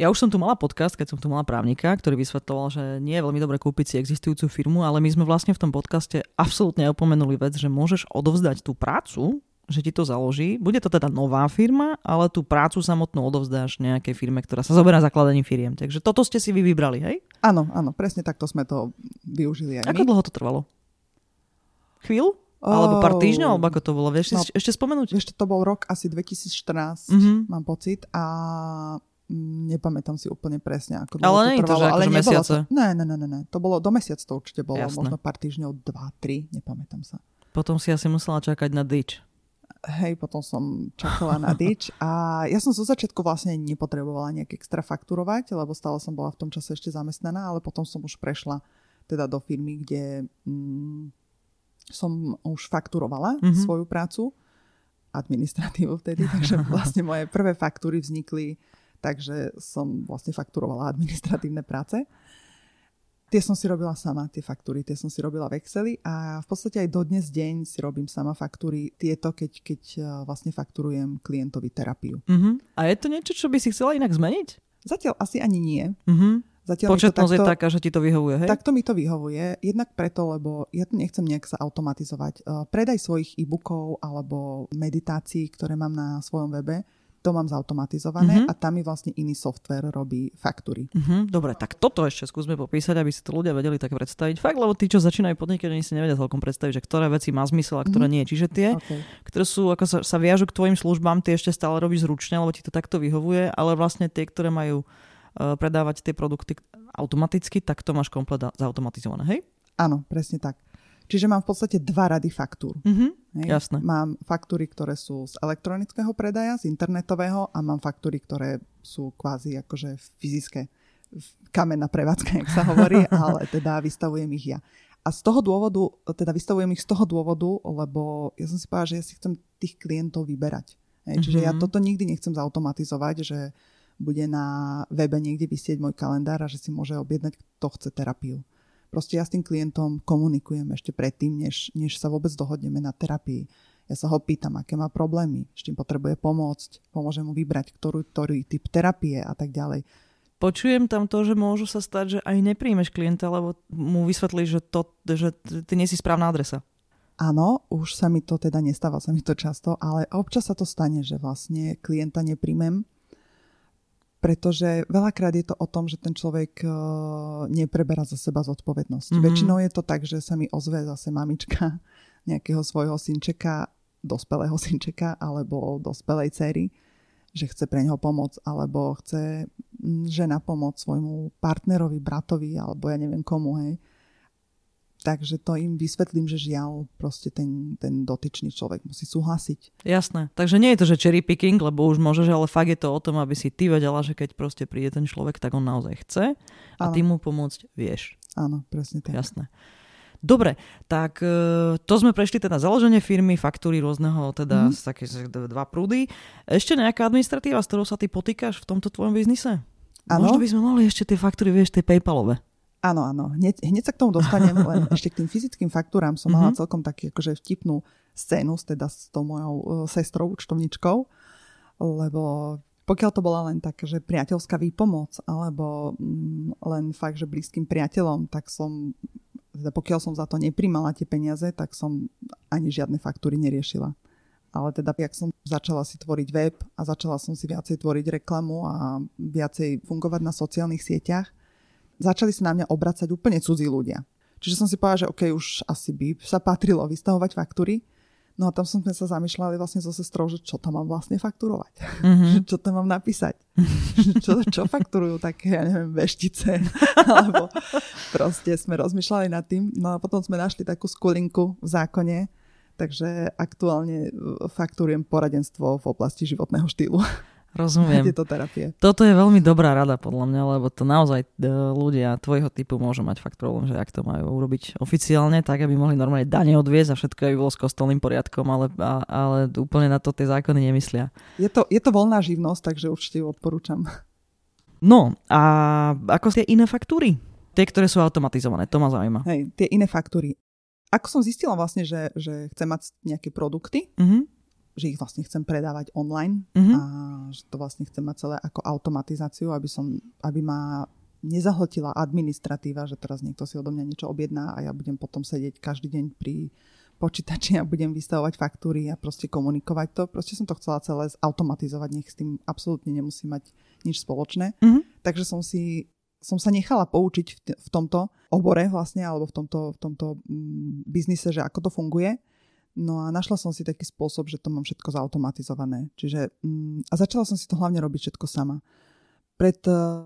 Ja už som tu mala podcast, keď som tu mala právnika, ktorý vysvetloval, že nie je veľmi dobre kúpiť si existujúcu firmu, ale my sme vlastne v tom podcaste absolútne opomenuli vec, že môžeš odovzdať tú prácu, že ti to založí. Bude to teda nová firma, ale tú prácu samotnú odovzdáš nejakej firme, ktorá sa zoberá zakladaním firiem. Takže toto ste si vy vybrali, hej? Áno, áno, presne takto sme to využili aj my. Ako dlho to trvalo? Chvíľu? Oh, alebo pár týždňov? Alebo ako to bolo? Vieš no, si ešte spomenúť? Ešte to bol rok asi dvetisícštrnásť, mm-hmm. mám pocit, a nepamätám si úplne presne, ako dlho ale to trvalo. To, že ale nie je to, že mesiace? Ne, ne, ne, ne. To bolo, do mesiac to určite bolo. Jasné. Možno pár týždňov, dva, tri, nepamätám sa. Potom si asi musela čakať na dič. Hej, potom som čakala na dič a ja som zo začiatku vlastne nepotrebovala nejak extra fakturovať, lebo stále som bola v tom čase ešte zamestnaná, ale potom som už prešla teda do firmy, kde mm, som už fakturovala mm-hmm. svoju prácu, administratívu vtedy, takže vlastne moje prvé faktúry vznikli, takže som vlastne fakturovala administratívne práce. Tie som si robila sama, tie faktúry, tie som si robila v Exceli a v podstate aj do dnes deň si robím sama faktúry, tieto, keď, keď vlastne fakturujem klientovi terapiu. Uh-huh. A je to niečo, čo by si chcela inak zmeniť? Zatiaľ asi ani nie. Uh-huh. Zatiaľ početnosť takto, je taká, že ti to vyhovuje, hej? Takto mi to vyhovuje, jednak preto, lebo ja tu nechcem nejak sa automatizovať. Predaj svojich e-bookov alebo meditácií, ktoré mám na svojom webe, to mám zautomatizované uh-huh. a tam mi vlastne iný softvér robí faktúry. Uh-huh. Dobre, tak toto ešte skúsme popísať, aby si to ľudia vedeli tak predstaviť. Fakt, lebo tí, čo začínajú podnikať, oni si nevedia celkom predstaviť, že ktoré veci má zmysel a ktoré uh-huh. nie. Čiže tie, okay. ktoré sú, ako sa, sa viažu k tvojim službám, tie ešte stále robíš zručne, lebo ti to takto vyhovuje, ale vlastne tie, ktoré majú uh, predávať tie produkty automaticky, tak to máš komplet zautomatizované, hej? Áno, presne tak. Čiže mám v podstate dva rady faktúr. Mm-hmm, jasné. Mám faktúry, ktoré sú z elektronického predaja, z internetového a mám faktúry, ktoré sú kvázi akože fyzické. Kamenná prevádzka, jak sa hovorí, ale teda vystavujem ich ja. A z toho dôvodu, teda vystavujem ich z toho dôvodu, lebo ja som si povedala, že ja si chcem tých klientov vyberať. Hej, čiže mm-hmm. ja toto nikdy nechcem zautomatizovať, že bude na webe niekde vysieť môj kalendár a že si môže objednať, kto chce terapiu. Proste ja s tým klientom komunikujem ešte predtým, než, než sa vôbec dohodneme na terapii. Ja sa ho pýtam, aké má problémy, s čím potrebuje pomôcť, pomôžem mu vybrať, ktorý, ktorý typ terapie a tak ďalej. Počujem tam to, že môžu sa stať, že aj nepríjmeš klienta, lebo mu vysvetlíš, že, to, že ty nie si správna adresa. Áno, už sa mi to teda nestáva, sa mi to často, ale občas sa to stane, že vlastne klienta nepríjmem. Pretože veľakrát je to o tom, že ten človek nepreberá za seba zodpovednosť. Mm-hmm. Väčšinou je to tak, že sa mi ozve zase mamička nejakého svojho synčeka, dospelého synčeka alebo dospelej dcery, že chce pre neho pomôcť alebo chce žena pomôcť svojmu partnerovi, bratovi alebo ja neviem komu, hej. Takže to im vysvetlím, že žiaľ, proste ten, ten dotyčný človek musí súhlasiť. Jasné. Takže nie je to, že cherry picking, lebo už môžeš, ale fakt je to o tom, aby si ty vedela, že keď proste príde ten človek, tak on naozaj chce a Áno. ty mu pomôcť vieš. Áno, presne tak. Jasné. Dobre, tak to sme prešli teda založenie firmy, faktúry rôzneho, teda mm-hmm. také dva prúdy. Ešte nejaká administratíva, s ktorou sa ty potýkaš v tomto tvojom biznise? Áno. Možno by sme mohli ešte tie faktúry, vieš, tie PayPalové. Áno, áno. Hneď, hneď sa k tomu dostanem, len ešte k tým fyzickým faktúram som mala mm-hmm. celkom taký akože vtipnú scénu teda s tou mojou sestrou, účtovničkou, lebo pokiaľ to bola len tak, že priateľská výpomoc, alebo m, len fakt, že blízkym priateľom, tak som, teda pokiaľ som za to nepríjmala tie peniaze, tak som ani žiadne faktúry neriešila. Ale teda, jak som začala si tvoriť web a začala som si viacej tvoriť reklamu a viacej fungovať na sociálnych sieťach, začali sa na mňa obracať úplne cudzí ľudia. Čiže som si povedala, že OK, už asi by sa patrilo vystavovať faktúry. No a tam som sa zamýšľala vlastne so sestrou, že čo tam mám vlastne fakturovať? Mm-hmm. Čo tam mám napísať? čo, čo fakturujú také, ja neviem, veštice? Alebo proste sme rozmýšľali nad tým. No a potom sme našli takú skulinku v zákone. Takže aktuálne fakturujem poradenstvo v oblasti životného štýlu. Rozumiem. Toto je veľmi dobrá rada podľa mňa, lebo to naozaj ľudia tvojho typu môžu mať fakt problém, že ak to majú urobiť oficiálne, tak aby mohli normálne dane odviesť a všetko by bolo s kostolným poriadkom, ale, ale úplne na to tie zákony nemyslia. Je to, je to voľná živnosť, takže určite ju odporúčam. No a ako sú tie iné faktúry? Tie, ktoré sú automatizované, to ma zaujíma. Hej, tie iné faktúry. Ako som zistila vlastne, že, že chcem mať nejaké produkty, mhm. že ich vlastne chcem predávať online mm-hmm. a že to vlastne chcem mať celé ako automatizáciu, aby som, aby ma nezahltila administratíva, že teraz niekto si odo mňa niečo objedná a ja budem potom sedieť každý deň pri počítači a budem vystavovať faktúry a proste komunikovať to. Proste som to chcela celé zautomatizovať, nech s tým absolútne nemusí mať nič spoločné. Mm-hmm. Takže som si som sa nechala poučiť v, t- v tomto obore vlastne, alebo v tomto, v tomto mm, biznise, že ako to funguje. No a našla som si taký spôsob, že to mám všetko zautomatizované. Čiže, a začala som si to hlavne robiť všetko sama. Pred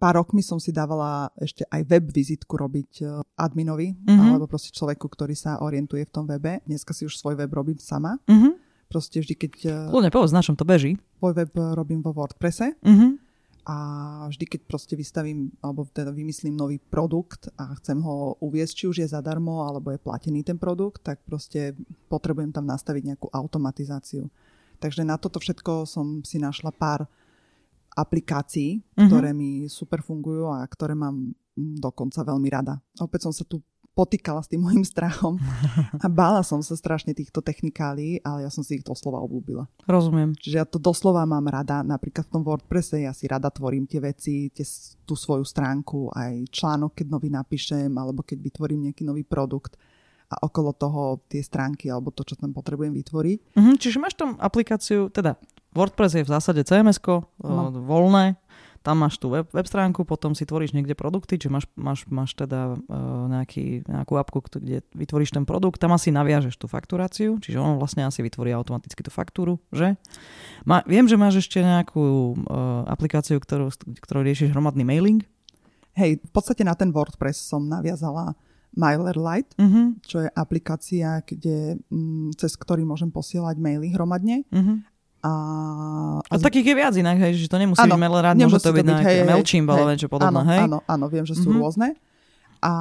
pár rokmi som si dávala ešte aj web vizitku robiť adminovi, mm-hmm. alebo proste človeku, ktorý sa orientuje v tom webe. Dneska si už svoj web robím sama. Mm-hmm. Proste vždy, keď... Kľudne povedz, na čom to beží. Svoj web robím vo WordPresse. Mm-hmm. A vždy, keď proste vystavím, alebo teda vymyslím nový produkt a chcem ho uviesť, či už je zadarmo, alebo je platený ten produkt, tak proste potrebujem tam nastaviť nejakú automatizáciu. Takže na toto všetko som si našla pár aplikácií, mm-hmm. ktoré mi super fungujú a ktoré mám dokonca veľmi rada. Opäť som sa tu potýkala s tým mojím strachom a bála som sa strašne týchto technikálií, ale ja som si ich doslova obľúbila. Rozumiem. Čiže ja to doslova mám rada, napríklad v tom WordPresse ja si rada tvorím tie veci, tie, tú svoju stránku, aj článok, keď nový napíšem, alebo keď vytvorím nejaký nový produkt a okolo toho tie stránky, alebo to, čo tam potrebujem vytvoriť. Mhm, čiže máš tam aplikáciu, teda WordPress je v zásade cé em esko, no. voľné. Tam máš tú web, web stránku, potom si tvoríš niekde produkty, či máš, máš, máš teda uh, nejaký, nejakú apku, kde vytvoríš ten produkt, tam asi naviažeš tú fakturáciu, čiže on vlastne asi vytvorí automaticky tú faktúru, že? Má, viem, že máš ešte nejakú uh, aplikáciu, ktorú, ktorú riešiš hromadný mailing. Hej, v podstate na ten WordPress som naviazala MailerLite, mm-hmm. čo je aplikácia, kde, m, cez ktorý môžem posielať maily hromadne. Mm-hmm. A, a z... takých je viac inak, hej, že to nemusí byť MailerLite, môže to byť nejaké MailChimp alebo niečo podobné, hej? Áno, áno, viem, že sú mm-hmm. rôzne. A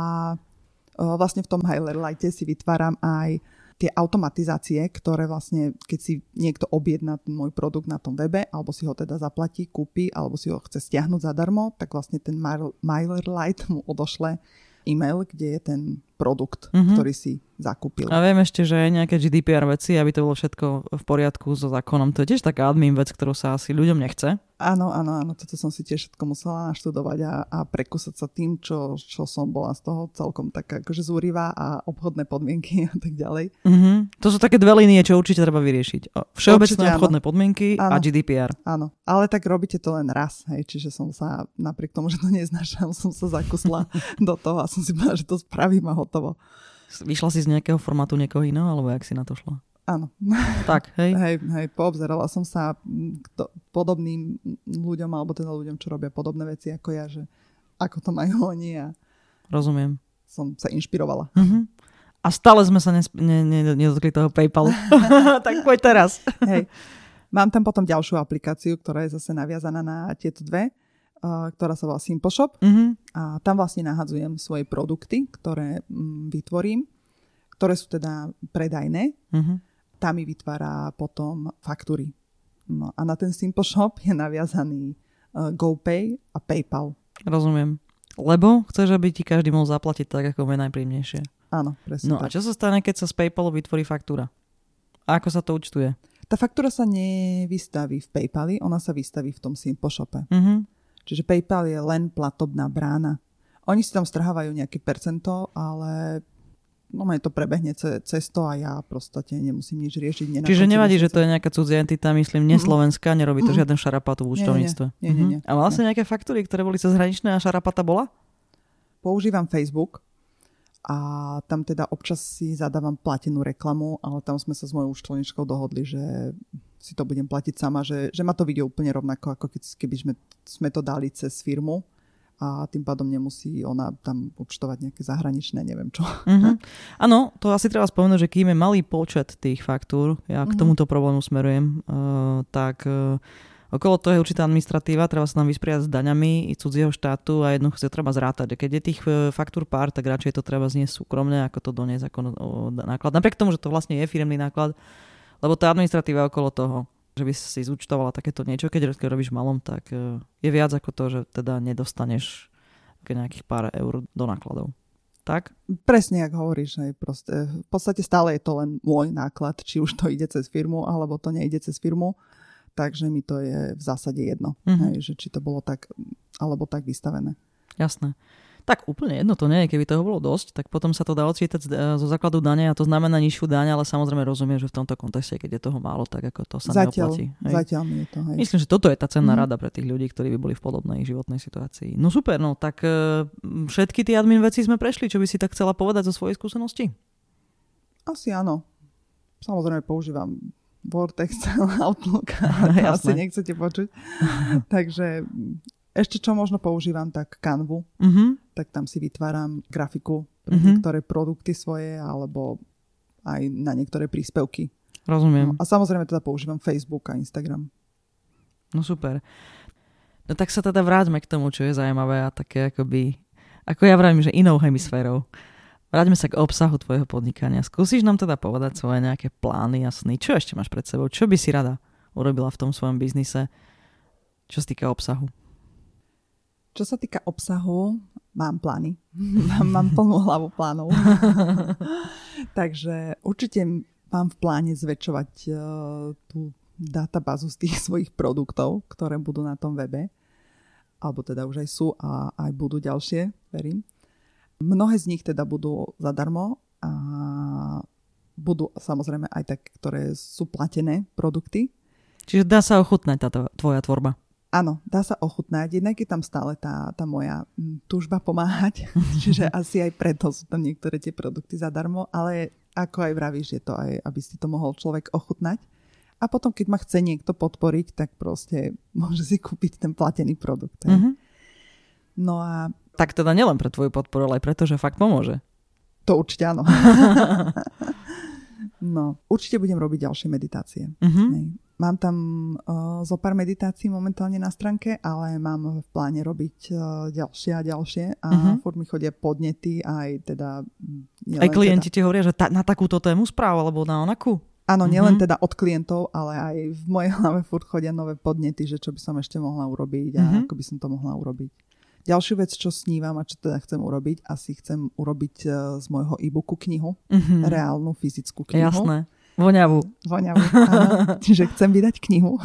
o, vlastne v tom MailerLite si vytváram aj tie automatizácie, ktoré vlastne, keď si niekto objedná ten môj produkt na tom webe, alebo si ho teda zaplatí, kúpi, alebo si ho chce stiahnuť zadarmo, tak vlastne ten MailerLite mu odošle e-mail, kde je ten produkt, mm-hmm. ktorý si zakúpil. A viem ešte, že aj nejaké gé dé pé er veci, aby to bolo všetko v poriadku so zákonom. To je tiež taká admin vec, ktorú sa asi ľuďom nechce. Áno, áno, áno. Toto som si tiež všetko musela naštudovať a, a prekúsať sa tým, čo, čo som bola z toho celkom taká akože zúrivá a obchodné podmienky a tak ďalej. Mm-hmm. To sú také dve línie, čo určite treba vyriešiť. Všeobecné určite, obchodné áno. podmienky áno. a gé dé pé er. Áno, ale tak robíte to len raz. Hej. Čiže som sa, napriek tomu, že to neznášam, som sa zakusla do toho a som si povedala, že to spravím a hotovo. Vyšla si z nejakého formátu niekoho iného, alebo jak si na to šla? Áno. Tak, hej? Hej, hej, poobzerala som sa, kto, po podobným ľuďom, alebo teda ľuďom, čo robia podobné veci ako ja, že ako to majú oni a rozumiem. Som sa inšpirovala. Uh-huh. A stále sme sa nesp- ne- ne- nedotkli toho PayPalu. Tak poď teraz. Hej. Mám tam potom ďalšiu aplikáciu, ktorá je zase naviazaná na tieto dve, uh, ktorá sa volá Simple Shop. Mm-hmm. A tam vlastne nahadzujem svoje produkty, ktoré mm, vytvorím, ktoré sú teda predajné. Mm-hmm. Tá mi vytvára potom faktúry. No a na ten Simple Shop je naviazaný uh, GoPay a PayPal. Rozumiem. Lebo chceš, aby ti každý mohol zaplatiť tak, ako je najpríjemnejšie. Áno, presne. No tak. A čo sa stane, keď sa z PayPalu vytvorí faktúra? A ako sa to účtuje? Tá faktúra sa nevystaví v PayPali, ona sa vystaví v tom Simple Shope. Mm-hmm. Čiže PayPal je len platobná brána. Oni si tam strhávajú nejaké percento, ale no mne to prebehne ce- cesto a ja proste nemusím nič riešiť. Čiže nevadí, že to je nejaká cudzia entita, myslím, neslovenská, mm-hmm. nerobí to mm-hmm. žiaden šarapát v účtovníctve. Nie, nie, nie, nie, mm-hmm. nie. A mala si nejaké faktúry, ktoré boli cezhraničné a šarapata bola? Používam Facebook. A tam teda občas si zadávam platenú reklamu, ale tam sme sa s mojou účtovníčkou dohodli, že si to budem platiť sama, že, že ma to vidie úplne rovnako, ako keď, keby sme, sme to dali cez firmu a tým pádom nemusí ona tam účtovať nejaké zahraničné, neviem čo. Mm-hmm. Áno, to asi treba spomenúť, že kým je malý počet tých faktúr, ja mm-hmm. k tomuto problému smerujem, uh, tak... Uh, Okolo toho je určitá administratíva, treba sa tam vysporiadať s daňami i cudzieho štátu a jednoducho sa treba zrátať. Keď je tých faktúr pár, tak radšej to treba zniesť súkromne, ako to doniesť ako náklad. Napriek tomu, že to vlastne je firemný náklad, lebo tá administratíva okolo toho, že by si zúčtovala takéto niečo, keď robíš v malom, tak je viac ako to, že teda nedostaneš nejakých pár eur do nákladov. Tak? Presne, ako hovoríš. Aj proste. V podstate stále je to len môj náklad, či už to ide cez firmu, alebo to nejde cez firmu. Takže mi to je v zásade jedno, mm-hmm. hej, že či to bolo tak, alebo tak vystavené. Jasné. Tak úplne jedno to nie je, keby toho bolo dosť, tak potom sa to dá odčítať zo základu dane a to znamená nižšiu daň, ale samozrejme rozumiem, že v tomto kontexte, keď je toho málo, tak ako to sa zatiaľ neoplatí. Hej. Zatiaľ mi je to. Hej. Myslím, že toto je tá cenná mm-hmm. rada pre tých ľudí, ktorí by boli v podobnej životnej situácii. No super, no tak všetky tie admin veci sme prešli, čo by si tak chcela povedať zo svojej skúsenosti? Asi áno. Samozrejme používam Word, Excel, Outlook, a asi nechcete počuť. Takže ešte čo možno používam, tak Canvu. Uh-huh. Tak tam si vytváram grafiku pre uh-huh. niektoré produkty svoje, alebo aj na niektoré príspevky. Rozumiem. No, a samozrejme teda používam Facebook a Instagram. No super. No tak sa teda vráťme k tomu, čo je zaujímavé a také akoby, ako ja vravím, že inou hemisférou. Vráťme sa k obsahu tvojho podnikania. Skúsiš nám teda povedať svoje nejaké plány a sny? Čo ešte máš pred sebou? Čo by si rada urobila v tom svojom biznise? Čo sa týka obsahu? Čo sa týka obsahu, mám plány. Mám, mám plnú hlavu plánov. Takže určite mám v pláne zväčšovať uh, tú databázu z tých svojich produktov, ktoré budú na tom webe. Alebo teda už aj sú a aj budú ďalšie, verím. Mnohé z nich teda budú zadarmo a budú samozrejme aj tak, ktoré sú platené produkty. Čiže dá sa ochutnať tá tvoja tvorba? Áno, dá sa ochutnať, jednak je tam stále tá, tá moja túžba pomáhať, čiže asi aj preto sú tam niektoré tie produkty zadarmo, ale ako aj vravíš, je to aj, aby si to mohol človek ochutnať. A potom, keď ma chce niekto podporiť, tak proste môže si kúpiť ten platený produkt. Mm-hmm. No a tak teda nielen pre tvoju podporu, ale aj preto, že fakt pomôže. To určite áno. No, určite budem robiť ďalšie meditácie. Uh-huh. Mám tam uh, zo pár meditácií momentálne na stránke, ale mám v pláne robiť uh, ďalšie a ďalšie. A uh-huh. furt mi chodia podnety aj teda... Aj klienti teda... ti hovoria, že ta, na takúto tému správ, alebo na onakú? Áno, nielen mm-hmm. teda od klientov, ale aj v mojej hlave furt chodia nové podnety, že čo by som ešte mohla urobiť a mm-hmm. ako by som to mohla urobiť. Ďalšiu vec, čo snívam a čo teda chcem urobiť, asi chcem urobiť z môjho e-booku knihu, mm-hmm. reálnu fyzickú knihu. Jasné, voňavú. Voňavú, áno. Čiže chcem vydať knihu.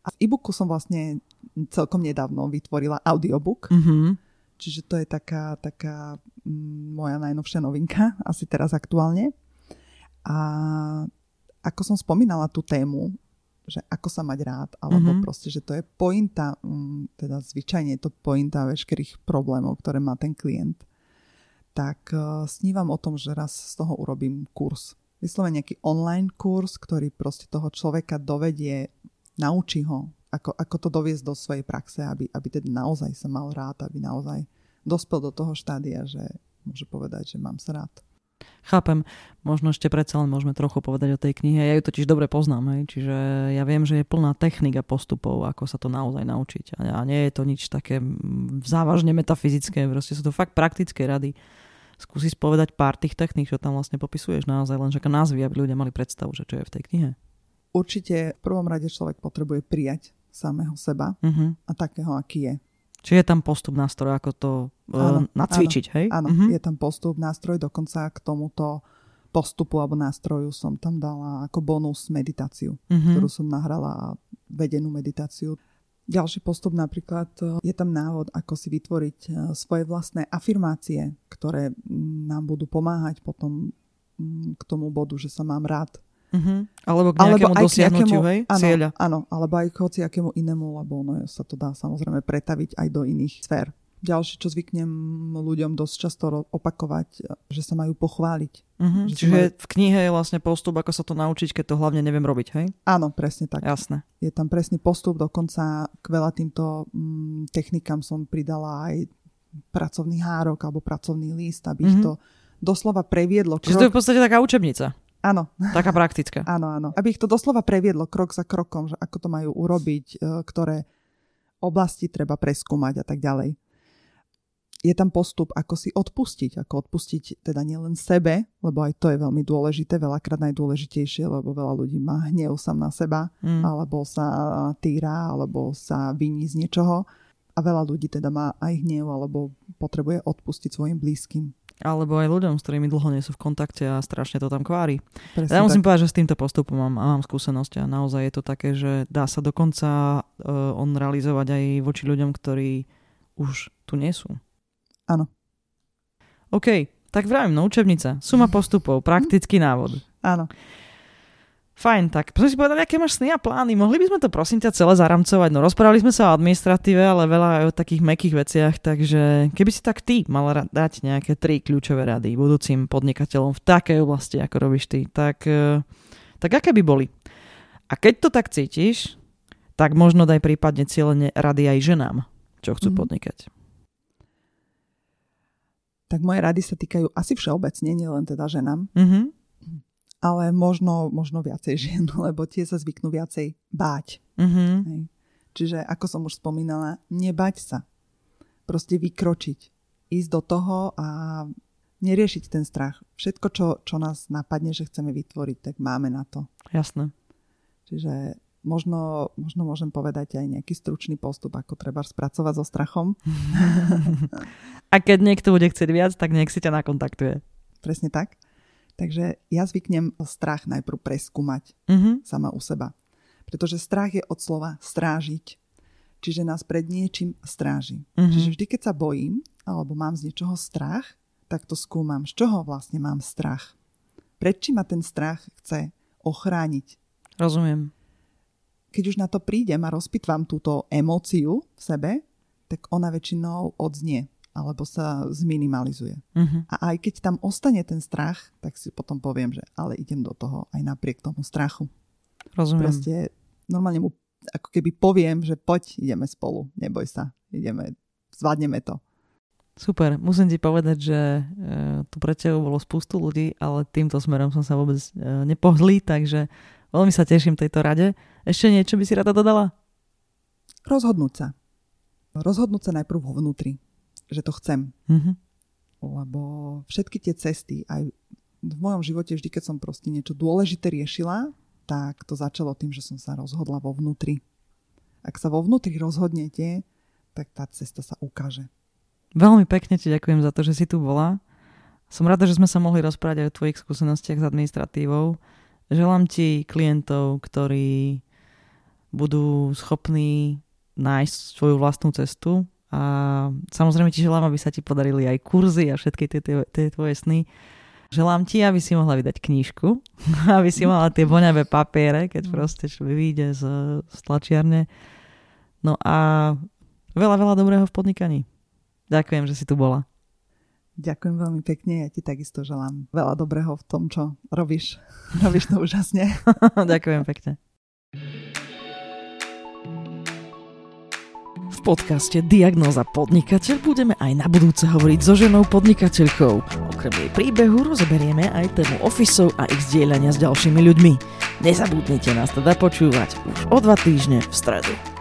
A v e-booku som vlastne celkom nedávno vytvorila audiobook, mm-hmm. čiže to je taká, taká moja najnovšia novinka, asi teraz aktuálne. A ako som spomínala tú tému, že ako sa mať rád, alebo mm-hmm. proste, že to je pointa, teda zvyčajne je to pointa veškerých problémov, ktoré má ten klient, tak uh, snívam o tom, že raz z toho urobím kurz. Vyslovene nejaký online kurz, ktorý proste toho človeka dovedie naučí ho, ako, ako to doviesť do svojej praxe, aby, aby teda naozaj sa mal rád, aby naozaj dospel do toho štádia, že môže povedať, že mám sa rád. Chápem. Možno ešte predsa len môžeme trochu povedať o tej knihe. Ja ju totiž dobre poznám, hej. Čiže ja viem, že je plná technik a postupov, ako sa to naozaj naučiť. A nie je to nič také závažne metafyzické. Proste sú to fakt praktické rady. Skúsiť povedať pár tých techník, čo tam vlastne popisuješ naozaj, len že ako názvy, aby ľudia mali predstavu, že čo je v tej knihe. Určite v prvom rade človek potrebuje prijať samého seba uh-huh. a takého, aký je. Čiže je tam postup, nástroj, ako to áno, nacvičiť, áno, hej? Áno, uh-huh. je tam postup, nástroj, dokonca k tomuto postupu alebo nástroju som tam dala ako bonus meditáciu, uh-huh. ktorú som nahrala, vedenú meditáciu. Ďalší postup napríklad, je tam návod, ako si vytvoriť svoje vlastné afirmácie, ktoré nám budú pomáhať potom k tomu bodu, že sa mám rád. Uh-huh. Alebo k nejakému alebo dosiahnutiu, k jakému, hej? Áno, cieľa. Áno, alebo aj k hociakému inému, lebo ono sa to dá samozrejme pretaviť aj do iných sfér. Ďalšie, čo zvyknem ľuďom dosť často opakovať, že sa majú pochváliť. Uh-huh. Že Čiže majú... v knihe je vlastne postup, ako sa to naučiť, keď to hlavne neviem robiť, hej? Áno, presne tak. Jasné. Je tam presný postup, dokonca k veľa týmto mm, technikám som pridala aj pracovný hárok alebo pracovný list, aby uh-huh. ich to doslova previedlo. Čiže krok... to je v podstate taká učebnica. Áno. Taká praktická. Áno, áno. Aby ich to doslova previedlo krok za krokom, že ako to majú urobiť, ktoré oblasti treba preskúmať a tak ďalej. Je tam postup, ako si odpustiť. Ako odpustiť teda nielen sebe, lebo aj to je veľmi dôležité, veľakrát najdôležitejšie, lebo veľa ľudí má hnev sám na seba, mm. alebo sa týra, alebo sa viní z niečoho. A veľa ľudí teda má aj hnev, alebo potrebuje odpustiť svojim blízkym. Alebo aj ľuďom, s ktorými dlho nie sú v kontakte a strašne to tam kvári. Presne ja musím tak. povedať, že s týmto postupom mám, mám skúsenosť a naozaj je to také, že dá sa dokonca uh, on realizovať aj voči ľuďom, ktorí už tu nie sú. Áno. OK, tak vravím, no učebnica, suma postupov, praktický návod. Áno. Fajn, tak sme si povedali, aké máš sny a plány. Mohli by sme to prosím ťa celé zaramcovať. No rozprávali sme sa o administratíve, ale veľa aj o takých mäkkých veciach, takže keby si tak ty mala dať nejaké tri kľúčové rady budúcim podnikateľom v takej oblasti, ako robíš ty, tak, tak aké by boli? A keď to tak cítiš, tak možno daj prípadne cieľene rady aj ženám, čo chcú mm. podnikať. Tak moje rady sa týkajú asi všeobecne, nielen teda ženám. Mhm. Ale možno, možno viacej žien, lebo tie sa zvyknú viacej báť. Mm-hmm. Čiže, ako som už spomínala, nebať sa. Proste vykročiť. Ísť do toho a neriešiť ten strach. Všetko, čo, čo nás napadne, že chceme vytvoriť, tak máme na to. Jasné. Čiže možno, možno môžem povedať aj nejaký stručný postup, ako treba spracovať so strachom. A keď niekto bude chcieť viac, tak nech si ťa nakontaktuje. Presne tak. Takže ja zvyknem strach najprv preskúmať uh-huh. sama u seba. Pretože strach je od slova strážiť. Čiže nás pred niečím stráži. Uh-huh. Čiže vždy, keď sa bojím, alebo mám z niečoho strach, tak to skúmam, z čoho vlastne mám strach. Pred čím ma ten strach chce ochrániť. Rozumiem. Keď už na to prídem a rozpitvam túto emóciu v sebe, tak ona väčšinou odznie. Alebo sa zminimalizuje. Uh-huh. A aj keď tam ostane ten strach, tak si potom poviem, že ale idem do toho aj napriek tomu strachu. Rozumiem. Proste normálne mu ako keby poviem, že poď, ideme spolu, neboj sa, ideme, zvládneme to. Super, musím ti povedať, že e, tu pre tebou bolo spustu ľudí, ale týmto smerom som sa vôbec e, nepohli, takže veľmi sa teším tejto rade. Ešte niečo by si rada dodala? Rozhodnúť sa. Rozhodnúť sa najprv vo vnútri. Že to chcem. Mm-hmm. Lebo všetky tie cesty, aj v mojom živote vždy, keď som proste niečo dôležité riešila, tak to začalo tým, že som sa rozhodla vo vnútri. Ak sa vo vnútri rozhodnete, tak tá cesta sa ukáže. Veľmi pekne ti ďakujem za to, že si tu bola. Som rada, že sme sa mohli rozprávať aj o tvojich skúsenostiach s administratívou. Želám ti klientov, ktorí budú schopní nájsť svoju vlastnú cestu. A samozrejme ti želám, aby sa ti podarili aj kurzy a všetky tie, tie, tie tvoje sny. Želám ti, aby si mohla vydať knížku, aby si mala tie voňavé papiere, keď proste vyjde z, z tlačiarne. No a veľa, veľa dobrého v podnikaní. Ďakujem, že si tu bola. Ďakujem veľmi pekne, ja ti takisto želám veľa dobrého v tom, čo robíš. Robíš to úžasne. Ďakujem pekne. V podcaste Diagnóza podnikateľ budeme aj na budúce hovoriť so ženou podnikateľkou. Okrem jej príbehu rozoberieme aj tému ofisov a ich zdieľania s ďalšími ľuďmi. Nezabudnite nás teda počúvať už o dva týždne v stredu.